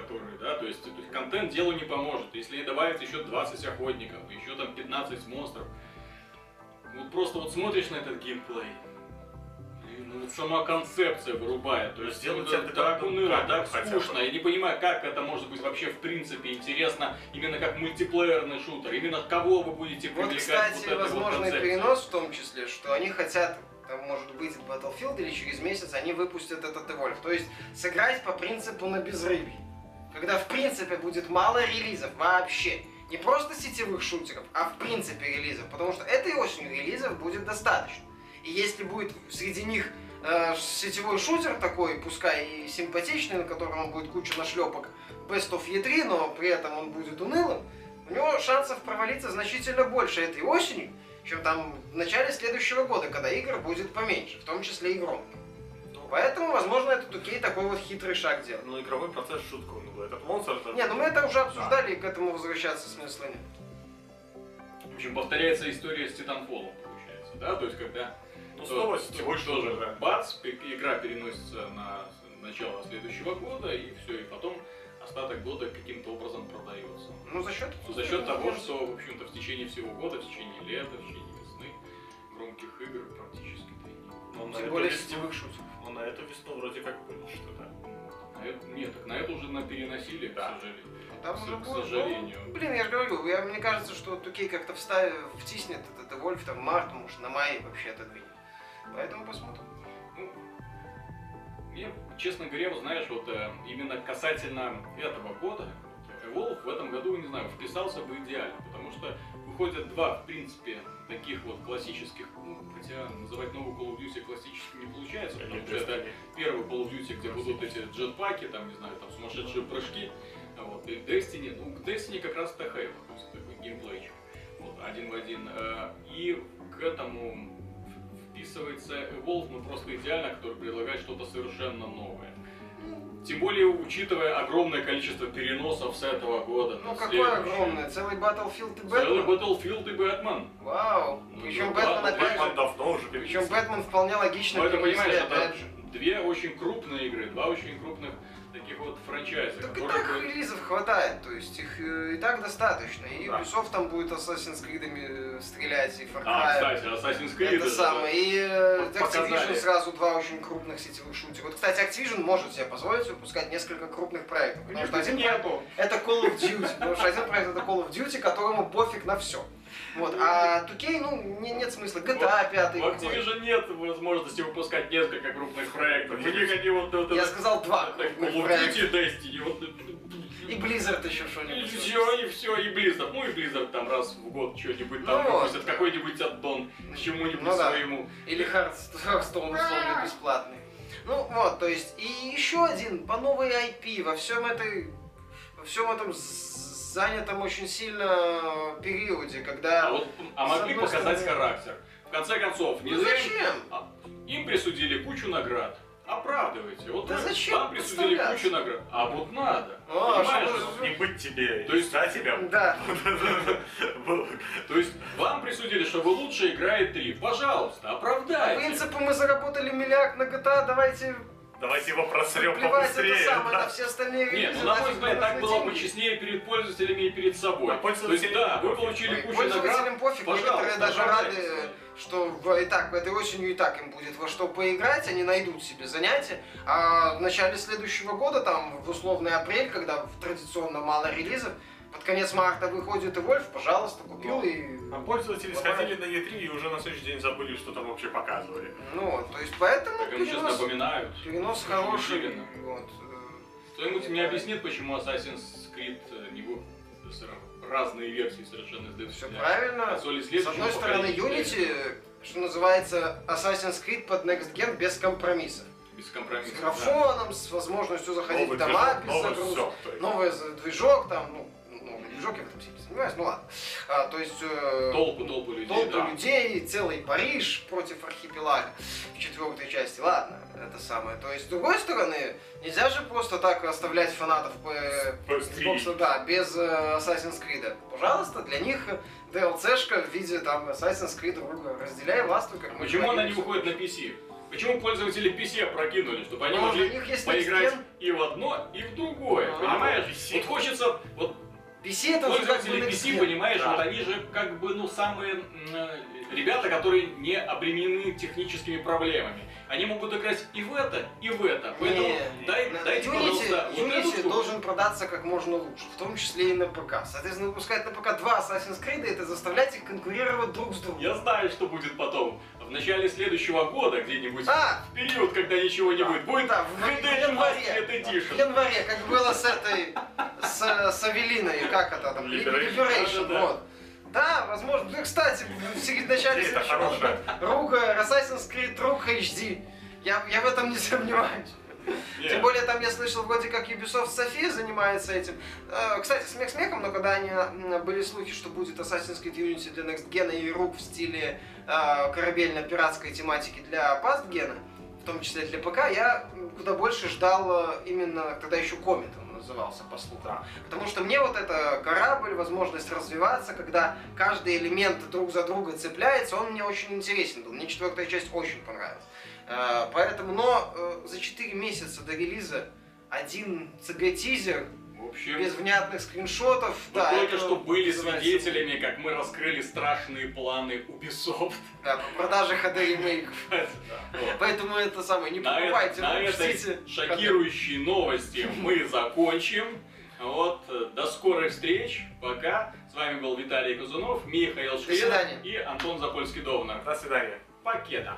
Которые, да, то есть контент делу не поможет. Если добавится еще 20 охотников, еще там 15 монстров, вот просто вот смотришь на этот геймплей, и, ну, вот сама концепция вырубает. То есть делать это так уныло, так скучно. Я не понимаю, как это может быть вообще в принципе интересно, именно как мультиплеерный шутер, именно кого вы будете привлекать. Вот, кстати, вот возможный вот перенос в том числе, что они хотят... Там, может быть, в Battlefield или через месяц они выпустят этот Evolve. То есть сыграть по принципу на безрыбье. Когда в принципе будет мало релизов вообще. Не просто сетевых шутеров, а в принципе релизов. Потому что этой осенью релизов будет достаточно. И если будет среди них сетевой шутер такой, пускай и симпатичный, на котором будет куча нашлепок Best of E3, но при этом он будет унылым, у него шансов провалиться значительно больше этой осенью, чем там в начале следующего года, когда игр будет поменьше, в том числе и громко. Поэтому, возможно, этот Окей такой вот хитрый шаг делает. Но игровой процесс шутка, он был. Этот монстр... Это... Не, ну мы это уже обсуждали, и к этому возвращаться смысла нет. В общем, повторяется история с Titanfall, получается, да? То есть, когда... Ну, снова сетевой шутер, да. Бац, игра переносится на начало следующего года, и все, и потом... Остаток года каким-то образом продается. Ну, за счет того, что, в общем-то, в течение всего года, в течение лета, в течение весны, громких игр практически-то и не было. Тем более сетевых шутеров. Но на эту весну вроде как было что-то. Нет, так на это уже переносили, да. К сожалению. Там уже к сожалению. Ну, блин, я же говорю, мне кажется, что 2K как-то втиснет этот Evolve там в март, может, на мае вообще отодвинет. Поэтому посмотрим. Мне, честно говоря, знаешь, вот именно касательно этого года, Evolve в этом году, не знаю, вписался бы идеально, потому что выходят два, в принципе, таких вот классических, ну, хотя называть новый Call of Duty классическим не получается, потому что это первый Call of Duty, где будут эти джетпаки, там, не знаю, там сумасшедшие прыжки, вот, и Destiny, ну, к Destiny как раз-то Halo, то есть такой геймплейчик, вот, один в один, и к этому... Вписывается Evolve, ну просто идеально, который предлагает что-то совершенно новое. Тем более, учитывая огромное количество переносов с этого года. Ну какое огромное? Целый Battlefield и Batman? Целый Battlefield и Batman. Вау. Причем Batman давно уже перенесен. Причем Batman вполне логично. Но это, понимаешь, это две очень крупные игры, два очень крупных таких вот франчайза. Так и так релизов хватает, то есть их и так достаточно. И Ubisoft там будет Assassin's Creed стрелять, и Far Cry. А, кстати, Assassin's Creed это самое. И Activision сразу два очень крупных сетевых шутера. Вот, кстати, Activision может себе позволить выпускать несколько крупных проектов. Потому что один проект это Call of Duty, потому что один проект это Call of Duty, которому пофиг на все. Вот, а 2K, ну, нет смысла. GTA 5. В Activision нет возможности выпускать несколько крупных проектов. Я сказал два. И Blizzard еще что-нибудь. И Blizzard. Ну и Blizzard там раз в год что-нибудь там выпустят, какой-нибудь аддон к чему-нибудь своему. Или Hearthstone условно бесплатный. Ну вот, то есть, и еще один по новой IP во всем этом занятом очень сильно периоде, когда... могли показать характер. В конце концов, не зачем? Им присудили кучу наград. Оправдывайте. Вот да зачем? Вам присудили кучу наград. А вот надо. Не быть тебе. То есть за тебя. Да. То есть вам присудили, что вы лучше играете 3. Пожалуйста, оправдайте. По принципу мы заработали миллиард на GTA, давайте Давайте его просрем побыстрее. Это самое, да? На все остальные вещи. Нет, ну, на мой взгляд, так было бы честнее перед пользователями и перед собой. А пользователям то есть, да, вы получили кучу наград. Пользователям пофиг, некоторые даже рады, что и так этой осенью и так им будет во что поиграть, они найдут себе занятия. А в начале следующего года, там, в условный апрель, когда традиционно мало релизов, под конец марта выходит и Вольф, пожалуйста, купил и... А пользователи сходили на E3 и уже на следующий день забыли, что там вообще показывали. Ну, то есть поэтому так перенос... сейчас напоминают. Перенос хороший. Вот. Кто-нибудь мне объяснит, почему Assassin's Creed не был разные версии совершенно с DLC? Все правильно. С одной стороны, Unity, что называется, Assassin's Creed под Next Gen без компромиссов. С графоном, да, с возможностью заходить новый в дома, без загрузки, новый движок, там, ну, движок, я в этом сильно занимаюсь, ну ладно. А, то есть... толпу людей, толпу людей, целый Париж против архипелага в 4-й части, ладно, это самое. То есть, с другой стороны, нельзя же просто так оставлять фанатов Xbox, да, без Assassin's Creed. Пожалуйста, для них DLC-шка в виде там Assassin's Creed, разделяй властвуй, как мы. Почему она не выходит на PC? Почему пользователи PC опрокинули, чтобы они могли поиграть и в одно, и в другое, понимаешь? Вот хочется... Вот PC это пользователи PC, понимаешь, да, вот они же как бы, ну, самые ребята, которые не обременены техническими проблемами. Они могут играть и в это, и в это. Поэтому дайте, пожалуйста, Unity должен продаться как можно лучше, в том числе и на ПК. Соответственно, выпускать на ПК 2 Assassin's Creed, это заставлять их конкурировать друг с другом. Я знаю, что будет потом. В начале следующего года, где-нибудь, в период, когда ничего не будет, будет в январе, как было с этой, с Авелиной, как это там, Liberation, вот. Да, возможно. Ну, кстати, в начале следующего рука, Assassin's Creed Rogue HD. Я в этом не сомневаюсь. Yeah. Тем более, там я слышал вроде как Ubisoft София занимается этим. Кстати, смех смехом, но когда они были слухи, что будет Assassin's Creed Unity для Next Gen и Rogue в стиле корабельно-пиратской тематики для Past Gen, в том числе для ПК, я куда больше ждал именно, тогда еще Comet он назывался, по слухам. Потому что мне вот это корабль, возможность развиваться, когда каждый элемент друг за друга цепляется, он мне очень интересен был. Мне 4-я часть очень понравилась. Поэтому, но за 4 месяца до релиза один ЦГ-тизер, без внятных скриншотов. Мы только что были свидетелями, как мы раскрыли страшные планы Ubisoft. Да, по продаже HD-ремейков. Поэтому это самое, не покупайте, но учтите. Шокирующие новости мы закончим. Вот, до скорых встреч, пока. С вами был Виталий Казунов, Михаил Шведов и Антон Запольский-Довнар. До свидания. Покеда.